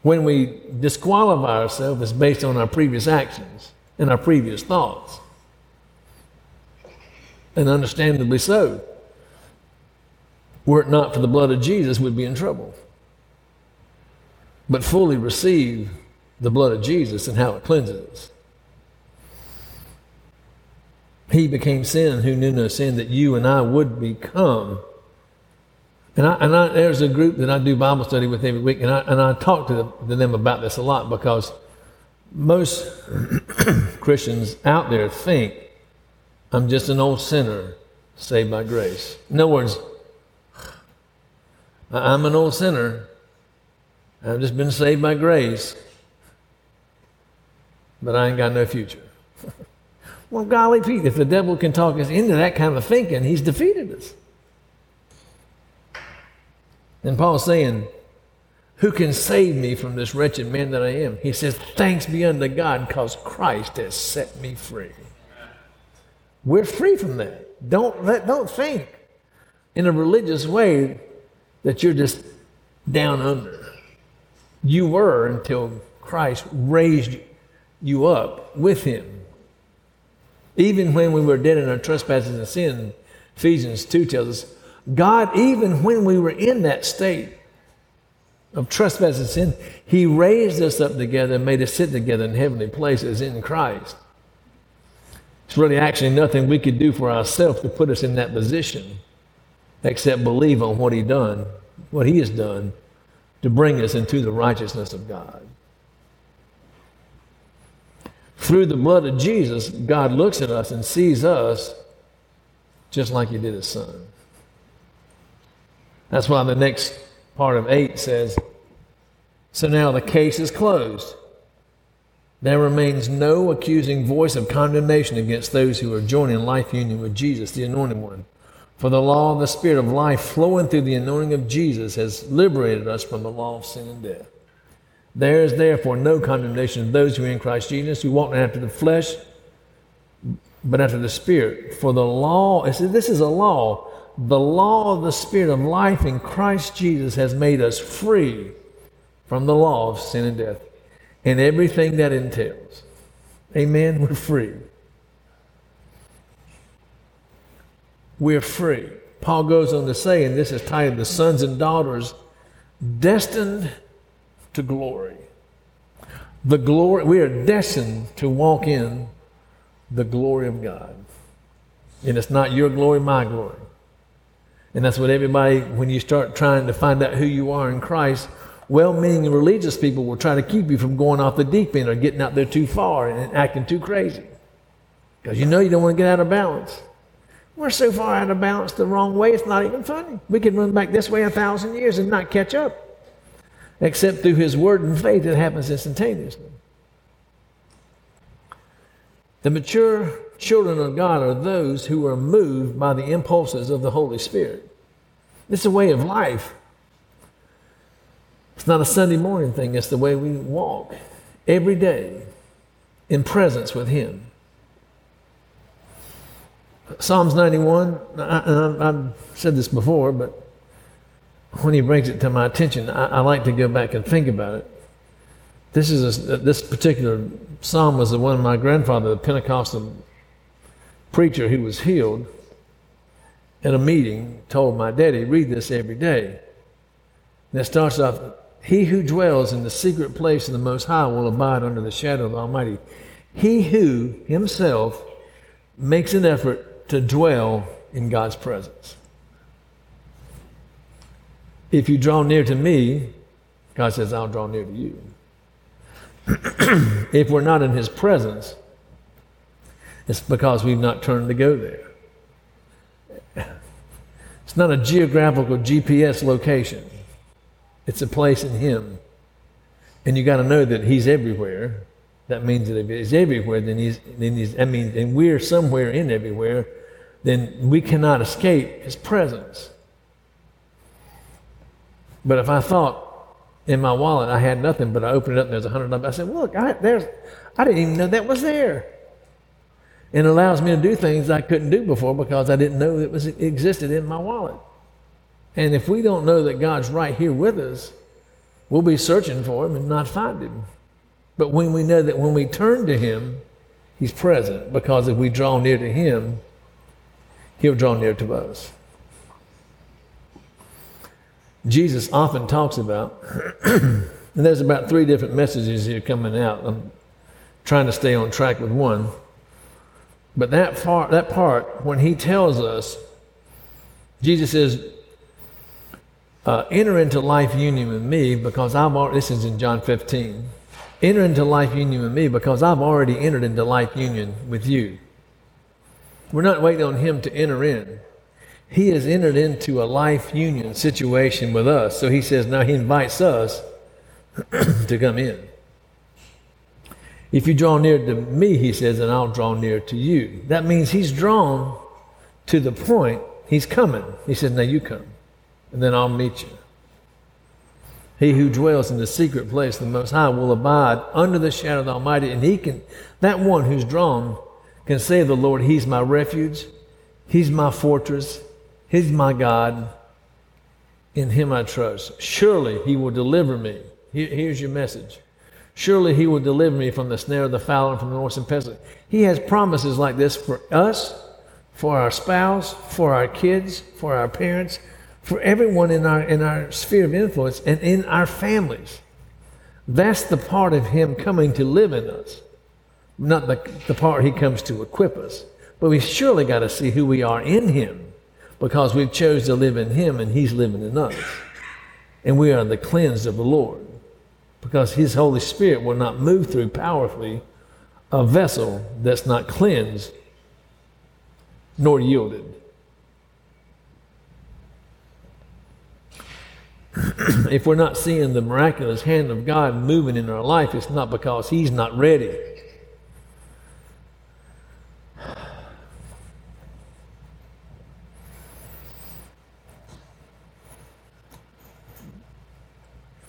When we disqualify ourselves, it's based on our previous actions and our previous thoughts. And understandably so. Were it not for the blood of Jesus, we'd be in trouble. But fully receive the blood of Jesus and how it cleanses us. He became sin who knew no sin, that you and I would become. And there's a group that I do Bible study with every week, and I talk to them about this a lot, because most Christians out there think I'm just an old sinner saved by grace. In other words, I'm an old sinner. I've just been saved by grace, but I ain't got no future. Well, golly Pete, if the devil can talk us into that kind of thinking, he's defeated us. And Paul's saying, who can save me from this wretched man that I am? He says, thanks be unto God, because Christ has set me free. We're free from that. Don't think in a religious way that you're just down under. You were until Christ raised you up with him. Even when we were dead in our trespasses and sin, Ephesians 2 tells us, God, even when we were in that state of trespass and sin, he raised us up together and made us sit together in heavenly places in Christ. It's really actually nothing we could do for ourselves to put us in that position except believe on what he done, what he has done to bring us into the righteousness of God. Through the blood of Jesus, God looks at us and sees us just like he did his son. That's why the next part of 8 says, so now the case is closed. There remains no accusing voice of condemnation against those who are joined in life union with Jesus, the anointed one. For the law of the Spirit of life flowing through the anointing of Jesus has liberated us from the law of sin and death. There is therefore no condemnation of those who are in Christ Jesus, who walk not after the flesh, but after the Spirit. For the law, this is a law, the law of the Spirit of life in Christ Jesus has made us free from the law of sin and death and everything that entails. Amen? We're free. We're free. Paul goes on to say, and this is titled, the sons and daughters destined to glory. The glory, we are destined to walk in the glory of God. And it's not your glory, my glory. And that's what everybody, when you start trying to find out who you are in Christ, well-meaning religious people will try to keep you from going off the deep end or getting out there too far and acting too crazy. Because you know you don't want to get out of balance. We're so far out of balance the wrong way, it's not even funny. We could run back this way 1,000 years and not catch up. Except through his word and faith, it happens instantaneously. The mature children of God are those who are moved by the impulses of the Holy Spirit. It's a way of life. It's not a Sunday morning thing. It's the way we walk every day in presence with him. Psalms 91, I've said this before, but when he brings it to my attention, I like to go back and think about it. This particular psalm was the one my grandfather, the Pentecostal preacher who was healed at a meeting, told my daddy, read this every day. And it starts off, he who dwells in the secret place of the Most High will abide under the shadow of the Almighty. He who himself makes an effort to dwell in God's presence. If you draw near to me, God says, I'll draw near to you. If we're not in his presence, it's because we've not turned to go there. It's not a geographical GPS location. It's a place in him. And you got to know that he's everywhere. That means that if he's everywhere, and we're somewhere in everywhere, then we cannot escape his presence. But if I thought in my wallet I had nothing, but I opened it up and there's $100, I said, look, I didn't even know that was there. And it allows me to do things I couldn't do before because I didn't know it existed in my wallet. And if we don't know that God's right here with us, we'll be searching for him and not find him. But when we know that when we turn to him, he's present, because if we draw near to him, he'll draw near to us. Jesus often talks about, and there's about 3 different messages here coming out. I'm trying to stay on track with one. But that part, when he tells us, Jesus says, enter into life union with me because I've already, this is in John 15, enter into life union with me because I've already entered into life union with you. We're not waiting on him to enter in. He has entered into a life union situation with us. So he says, now he invites us to come in. If you draw near to me, he says, and I'll draw near to you. That means he's drawn to the point he's coming. He says, now you come, and then I'll meet you. He who dwells in the secret place of the Most High will abide under the shadow of the Almighty, and that one who's drawn can say of the Lord, He's my refuge, He's my fortress, He's my God, in Him I trust. Surely He will deliver me. Here's your message. Surely He will deliver me from the snare of the fowler and from the noisome pestilence. He has promises like this for us, for our spouse, for our kids, for our parents, for everyone in our sphere of influence and in our families. That's the part of Him coming to live in us, not the part He comes to equip us. But we surely got to see who we are in Him, because we've chosen to live in Him and He's living in us. And we are the cleansed of the Lord, because His Holy Spirit will not move through powerfully a vessel that's not cleansed nor yielded. If we're not seeing the miraculous hand of God moving in our life, it's not because He's not ready.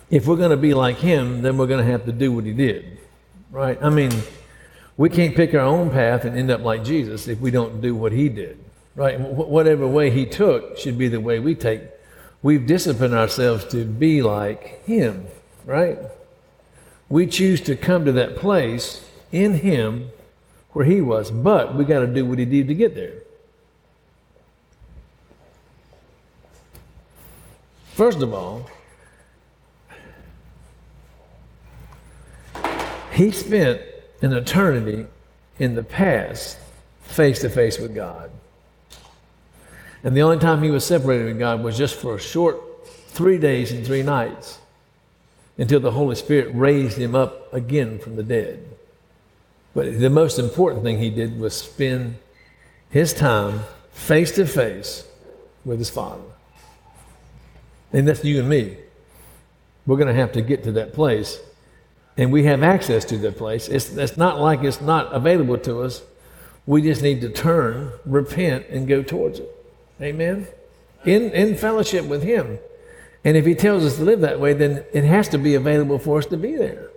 If we're going to be like Him, then we're going to have to do what He did, right? I mean, we can't pick our own path and end up like Jesus if we don't do what He did, right? Whatever way He took should be the way we take. We've disciplined ourselves to be like Him, right? We choose to come to that place in Him where He was, but we got to do what He did to get there. First of all, He spent an eternity in the past face to face with God. And the only time He was separated with God was just for a short 3 days and 3 nights until the Holy Spirit raised Him up again from the dead. But the most important thing He did was spend His time face to face with His Father. And that's you and me. We're going to have to get to that place. And we have access to that place. It's not like it's not available to us. We just need to turn, repent, and go towards it. Amen? In fellowship with Him. And if He tells us to live that way, then it has to be available for us to be there.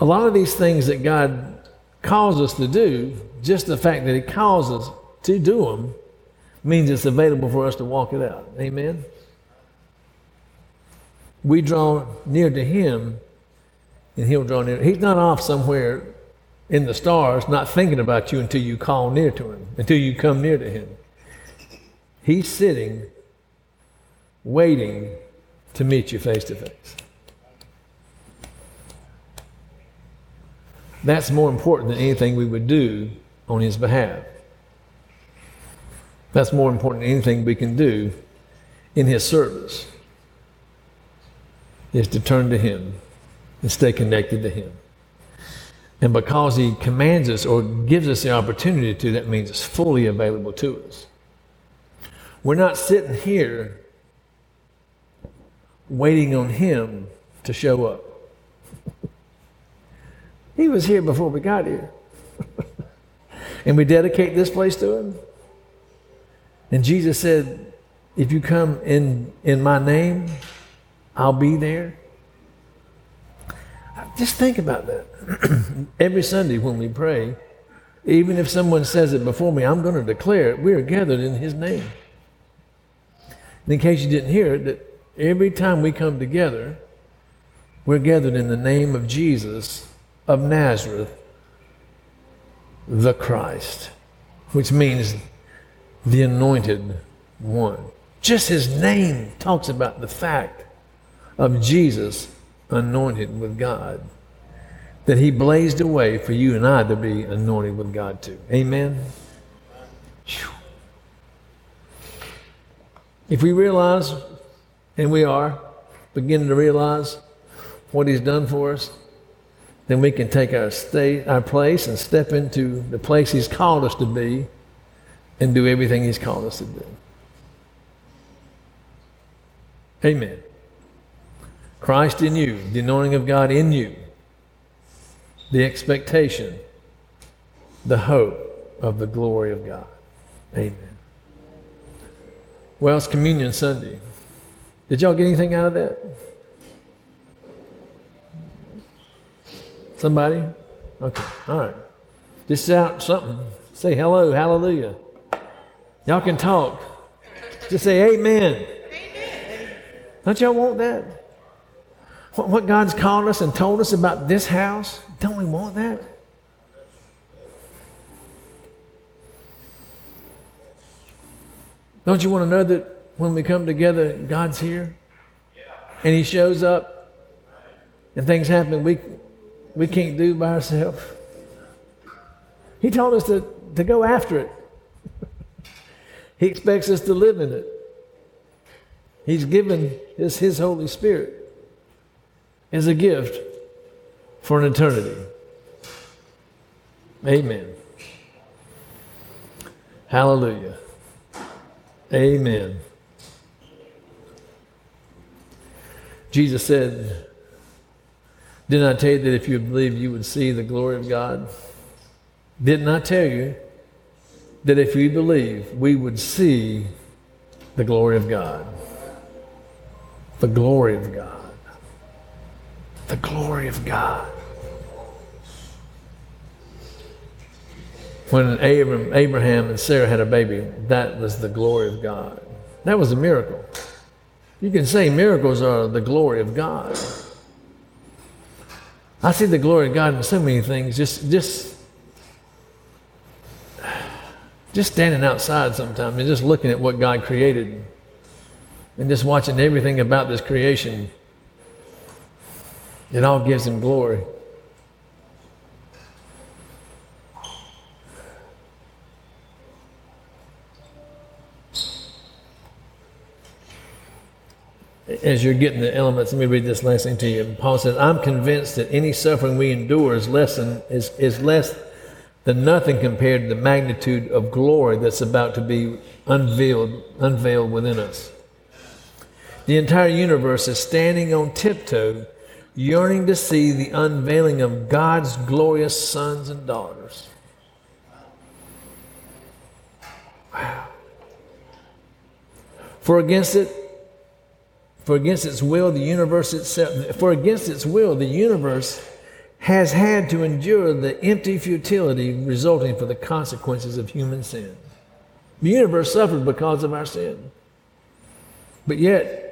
A lot of these things that God calls us to do, just the fact that He calls us to do them, means it's available for us to walk it out. Amen? We draw near to Him, and He'll draw near. He's not off somewhere in the stars, not thinking about you until you call near to Him, until you come near to Him. He's sitting, waiting to meet you face to face. That's more important than anything we would do on His behalf. That's more important than anything we can do in His service, is to turn to Him and stay connected to Him. And because He commands us or gives us the opportunity to, that means it's fully available to us. We're not sitting here waiting on Him to show up. He was here before we got here. And we dedicate this place to Him. And Jesus said, if you come in my name, I'll be there. Just think about that. Every Sunday when we pray, even if someone says it before me, I'm going to declare it. We are gathered in His name. And in case you didn't hear it, that every time we come together, we're gathered in the name of Jesus of Nazareth, the Christ, which means the Anointed One. Just His name talks about the fact of Jesus anointed with God, that He blazed a way for you and I to be anointed with God too. Amen? Whew. If we realize, and we are beginning to realize what He's done for us, then we can take our place and step into the place He's called us to be and do everything He's called us to do. Amen. Christ in you, the anointing of God in you, the expectation, the hope of the glory of God. Amen. Well, it's Communion Sunday. Did y'all get anything out of that? Somebody? Okay, all right. Just shout something. Say hello, hallelujah. Y'all can talk. Just say amen. Amen. Don't y'all want that? What God's called us and told us about this house, don't we want that? Don't you want to know that when we come together, God's here? And He shows up and things happen we can't do by ourselves. He told us to go after it. He expects us to live in it. He's given us His Holy Spirit as a gift for an eternity. Amen. Hallelujah. Amen. Jesus said, didn't I tell you that if you believe you would see the glory of God? Didn't I tell you that if we believe, we would see the glory of God? The glory of God. The glory of God. When Abraham and Sarah had a baby, that was the glory of God. That was a miracle. You can say miracles are the glory of God. I see the glory of God in so many things. Just standing outside sometimes and just looking at what God created and just watching everything about this creation, it all gives Him glory. As you're getting the elements, let me read this last thing to you. Paul says, I'm convinced that any suffering we endure is less than nothing compared to the magnitude of glory that's about to be unveiled within us. The entire universe is standing on tiptoe, yearning to see the unveiling of God's glorious sons and daughters. Wow. For against its will, the universe has had to endure the empty futility resulting from the consequences of human sin. The universe suffered because of our sin. But yet,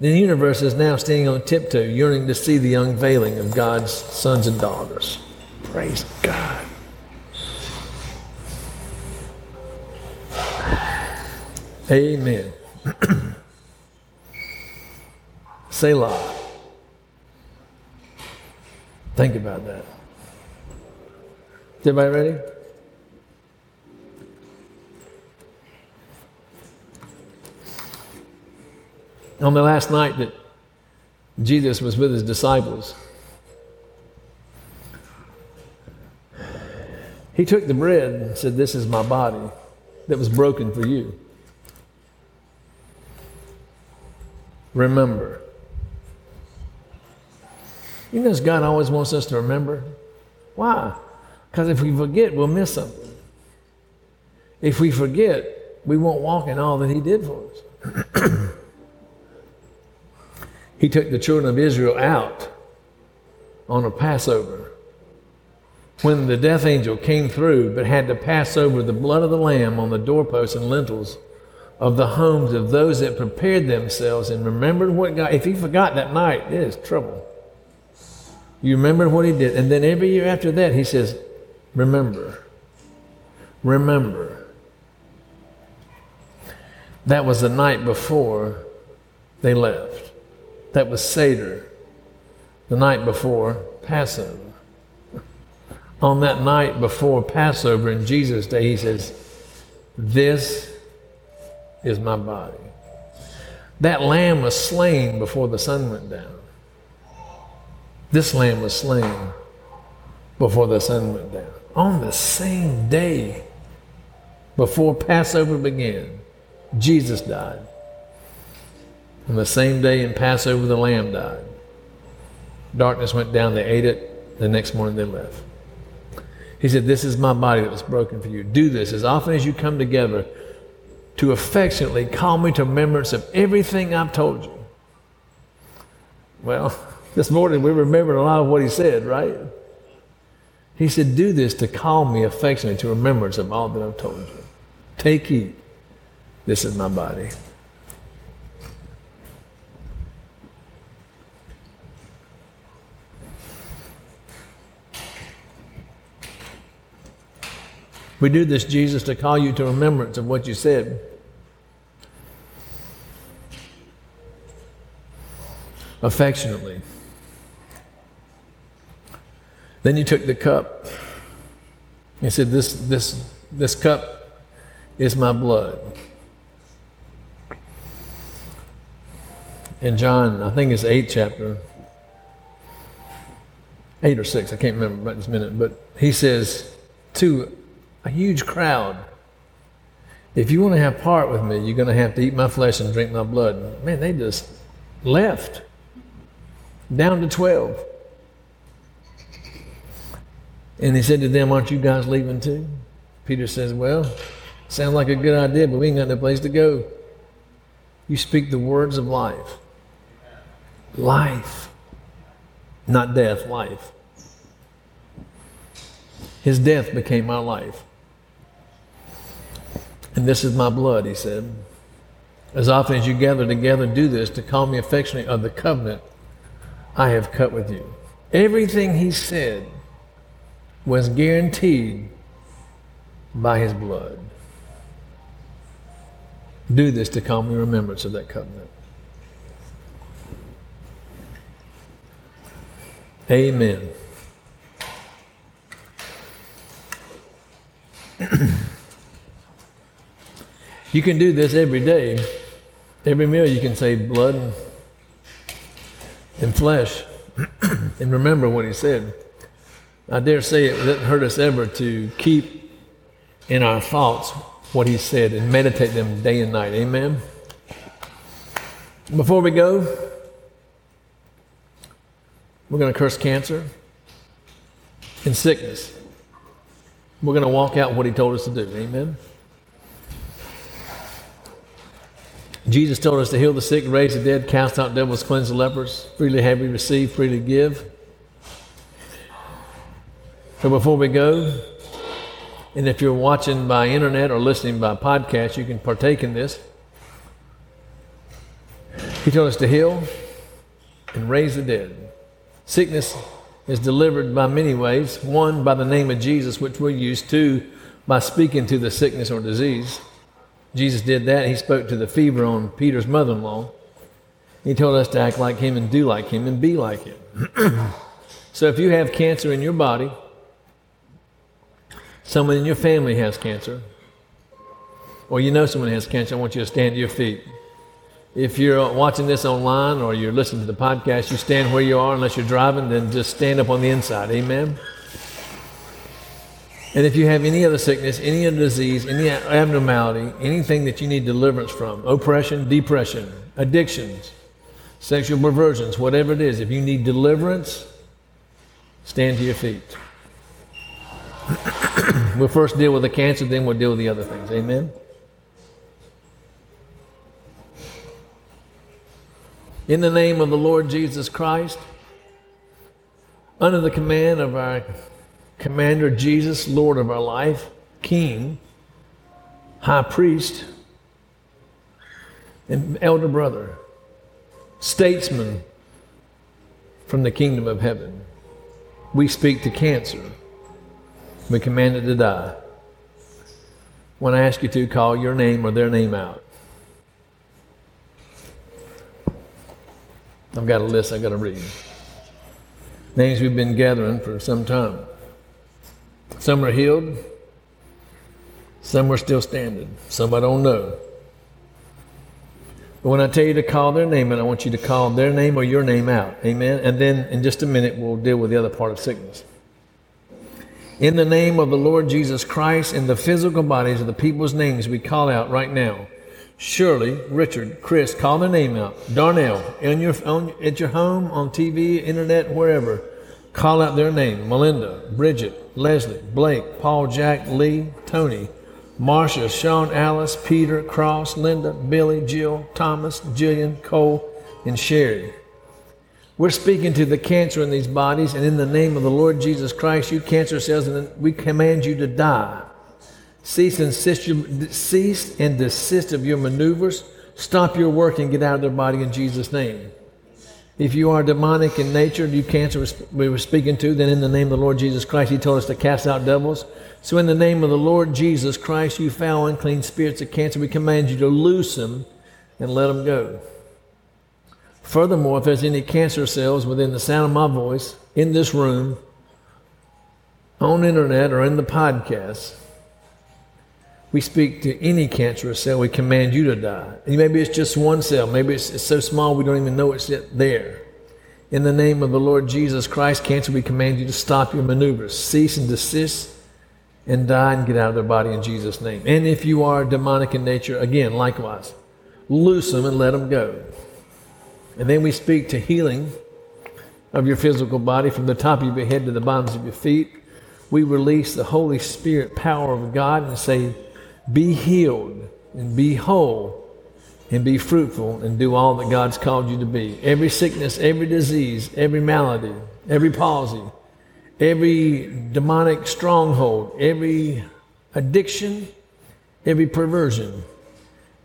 the universe is now standing on tiptoe, yearning to see the unveiling of God's sons and daughters. Praise God. Amen. Selah. Think about that. Is everybody ready? On the last night that Jesus was with His disciples, He took the bread and said, this is my body that was broken for you. Remember. You know, God always wants us to remember. Why? Because if we forget, we'll miss something. If we forget, we won't walk in all that He did for us. He took the children of Israel out on a Passover when the death angel came through but had to pass over the blood of the lamb on the doorposts and lintels of the homes of those that prepared themselves and remembered what God... If he forgot that night, it is trouble. You remember what He did. And then every year after that, He says, remember. Remember. That was the night before they left. That was Seder. The night before Passover. On that night before Passover in Jesus' day, He says, this is my body. That lamb was slain before the sun went down. This lamb was slain before the sun went down. On the same day, before Passover began, Jesus died. On the same day in Passover, the lamb died. Darkness went down, they ate it. The next morning they left. He said, this is my body that was broken for you. Do this as often as you come together to affectionately call me to remembrance of everything I've told you. Well... This morning we remembered a lot of what He said, right? He said, do this to call me affectionately to remembrance of all that I've told you. Take heed. This is my body. We do this, Jesus, to call you to remembrance of what you said. Affectionately. Then you took the cup. He said, this cup is my blood. In John, I think it's 8th chapter, 8 or 6, I can't remember right this minute, but he says to a huge crowd, if you want to have part with me, you're going to have to eat my flesh and drink my blood. Man, they just left. Down to 12. And he said to them, aren't you guys leaving too? Peter says, well, sounds like a good idea, but we ain't got no place to go. You speak the words of life. Life. Not death, life. His death became my life. And this is my blood, he said. As often as you gather together, do this to call me affectionately of the covenant I have cut with you. Everything he said was guaranteed by his blood. Do this to call me remembrance of that covenant. Amen. You can do this every day. Every meal you can say blood and flesh and remember what he said. I dare say it doesn't hurt us ever to keep in our thoughts what he said and meditate them day and night. Amen. Before we go, we're going to curse cancer and sickness. We're going to walk out what he told us to do. Amen. Jesus told us to heal the sick, raise the dead, cast out devils, cleanse the lepers. Freely have we received, freely give. So before we go, and if you're watching by internet or listening by podcast, you can partake in this. He told us to heal and raise the dead. Sickness is delivered by many ways. One, by the name of Jesus, which we're used to, by speaking to the sickness or disease. Jesus did that. He spoke to the fever on Peter's mother-in-law. He told us to act like him and do like him and be like him. So if you have cancer in your body, someone in your family has cancer, or you know someone has cancer, I want you to stand to your feet. If you're watching this online or you're listening to the podcast, you stand where you are unless you're driving, then just stand up on the inside. Amen? And if you have any other sickness, any other disease, any abnormality, anything that you need deliverance from, oppression, depression, addictions, sexual perversions, whatever it is, if you need deliverance, stand to your feet. We'll first deal with the cancer, then we'll deal with the other things. Amen? In the name of the Lord Jesus Christ, under the command of our Commander Jesus, Lord of our life, King, High Priest, and Elder Brother, Statesman from the Kingdom of Heaven. We speak to cancer. We command it to die. When I ask you to, call your name or their name out. I've got a list I've got to read. Names we've been gathering for some time. Some are healed. Some are still standing. Some I don't know. But when I tell you to call their name, and I want you to call their name or your name out. Amen? And then in just a minute, we'll deal with the other part of sickness. In the name of the Lord Jesus Christ, in the physical bodies of the people's names we call out right now. Shirley, Richard, Chris, call their name out. Darnell, at your home, on TV, internet, wherever. Call out their name. Melinda, Bridget, Leslie, Blake, Paul, Jack, Lee, Tony, Marcia, Sean, Alice, Peter, Cross, Linda, Billy, Jill, Thomas, Jillian, Cole, and Sherry. We're speaking to the cancer in these bodies, and in the name of the Lord Jesus Christ, you cancer cells, and we command you to die. Cease and desist of your maneuvers. Stop your work and get out of their body in Jesus' name. If you are demonic in nature, you cancer we were speaking to, then in the name of the Lord Jesus Christ, He told us to cast out devils. So in the name of the Lord Jesus Christ, you foul unclean spirits of cancer, we command you to loose them and let them go. Furthermore, if there's any cancer cells within the sound of my voice, in this room, on the internet, or in the podcast, we speak to any cancerous cell, we command you to die. And maybe it's just one cell. Maybe it's so small we don't even know it's yet there. In the name of the Lord Jesus Christ, cancer, we command you to stop your maneuvers. Cease and desist and die and get out of their body in Jesus' name. And if you are demonic in nature, again, likewise, loose them and let them go. And then we speak to healing of your physical body from the top of your head to the bottoms of your feet. We release the Holy Spirit power of God and say, be healed and be whole and be fruitful and do all that God's called you to be. Every sickness, every disease, every malady, every palsy, every demonic stronghold, every addiction, every perversion,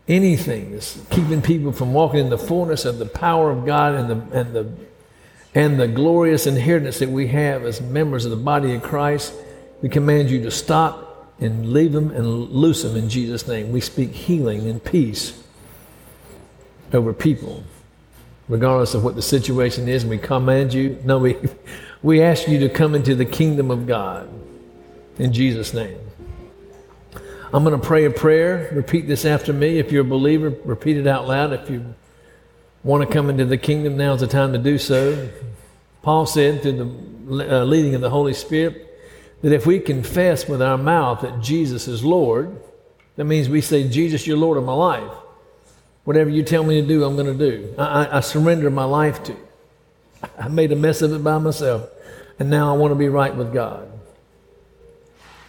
anything that's keeping people from walking in the fullness of the power of God and the glorious inheritance that we have as members of the body of Christ, we command you to stop and leave them and loose them in Jesus' name. We speak healing and peace over people, regardless of what the situation is. And we command you, we ask you to come into the kingdom of God in Jesus' name. I'm going to pray a prayer. Repeat this after me. If you're a believer, repeat it out loud. If you want to come into the kingdom, now's the time to do so. Paul said through the leading of the Holy Spirit that if we confess with our mouth that Jesus is Lord, that means we say, Jesus, you're Lord of my life. Whatever you tell me to do, I'm going to do. I surrender my life to you. I made a mess of it by myself, and now I want to be right with God.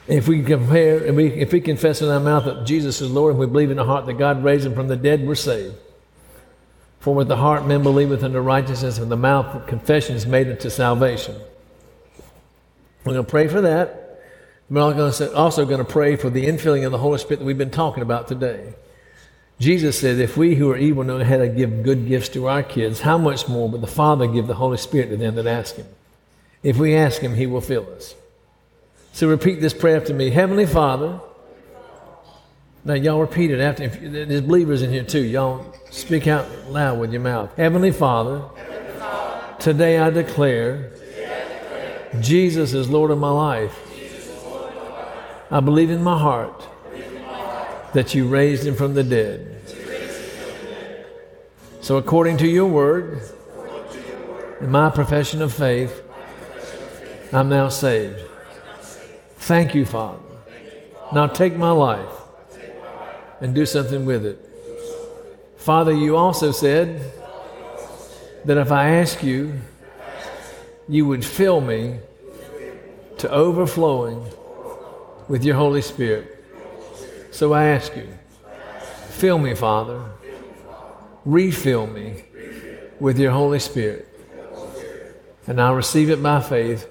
If we confess in our mouth that Jesus is Lord and we believe in the heart that God raised him from the dead, we're saved. For with the heart men believeth unto righteousness, and the mouth confession is made unto salvation. We're going to pray for that. We're also going to pray for the infilling of the Holy Spirit that we've been talking about today. Jesus said, if we who are evil know how to give good gifts to our kids, how much more will the Father give the Holy Spirit to them that ask him? If we ask him, he will fill us. So repeat this prayer after me. Heavenly Father. Now y'all repeat it after. There's believers in here too. Y'all speak out loud with your mouth. Heavenly Father, today I declare Jesus is Lord of my life. I believe in my heart that you raised him from the dead. So according to your word and my profession of faith, I'm now saved. Thank you, Father. Now take my life and do something with it. Father, you also said that if I ask you, you would fill me to overflowing with your Holy Spirit. So I ask you, fill me, Father. Refill me with your Holy Spirit. And I receive it by faith.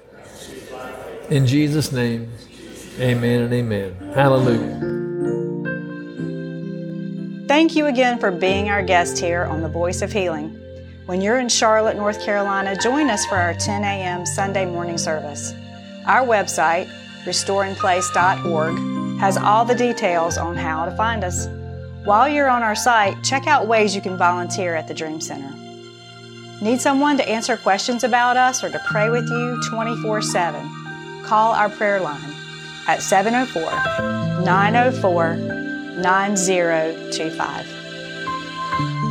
In Jesus' name, amen and amen. Hallelujah. Thank you again for being our guest here on The Voice of Healing. When you're in Charlotte, North Carolina, join us for our 10 a.m. Sunday morning service. Our website, restoringplace.org, has all the details on how to find us. While you're on our site, check out ways you can volunteer at the Dream Center. Need someone to answer questions about us or to pray with you 24/7? Call our prayer line at 704-904-9025.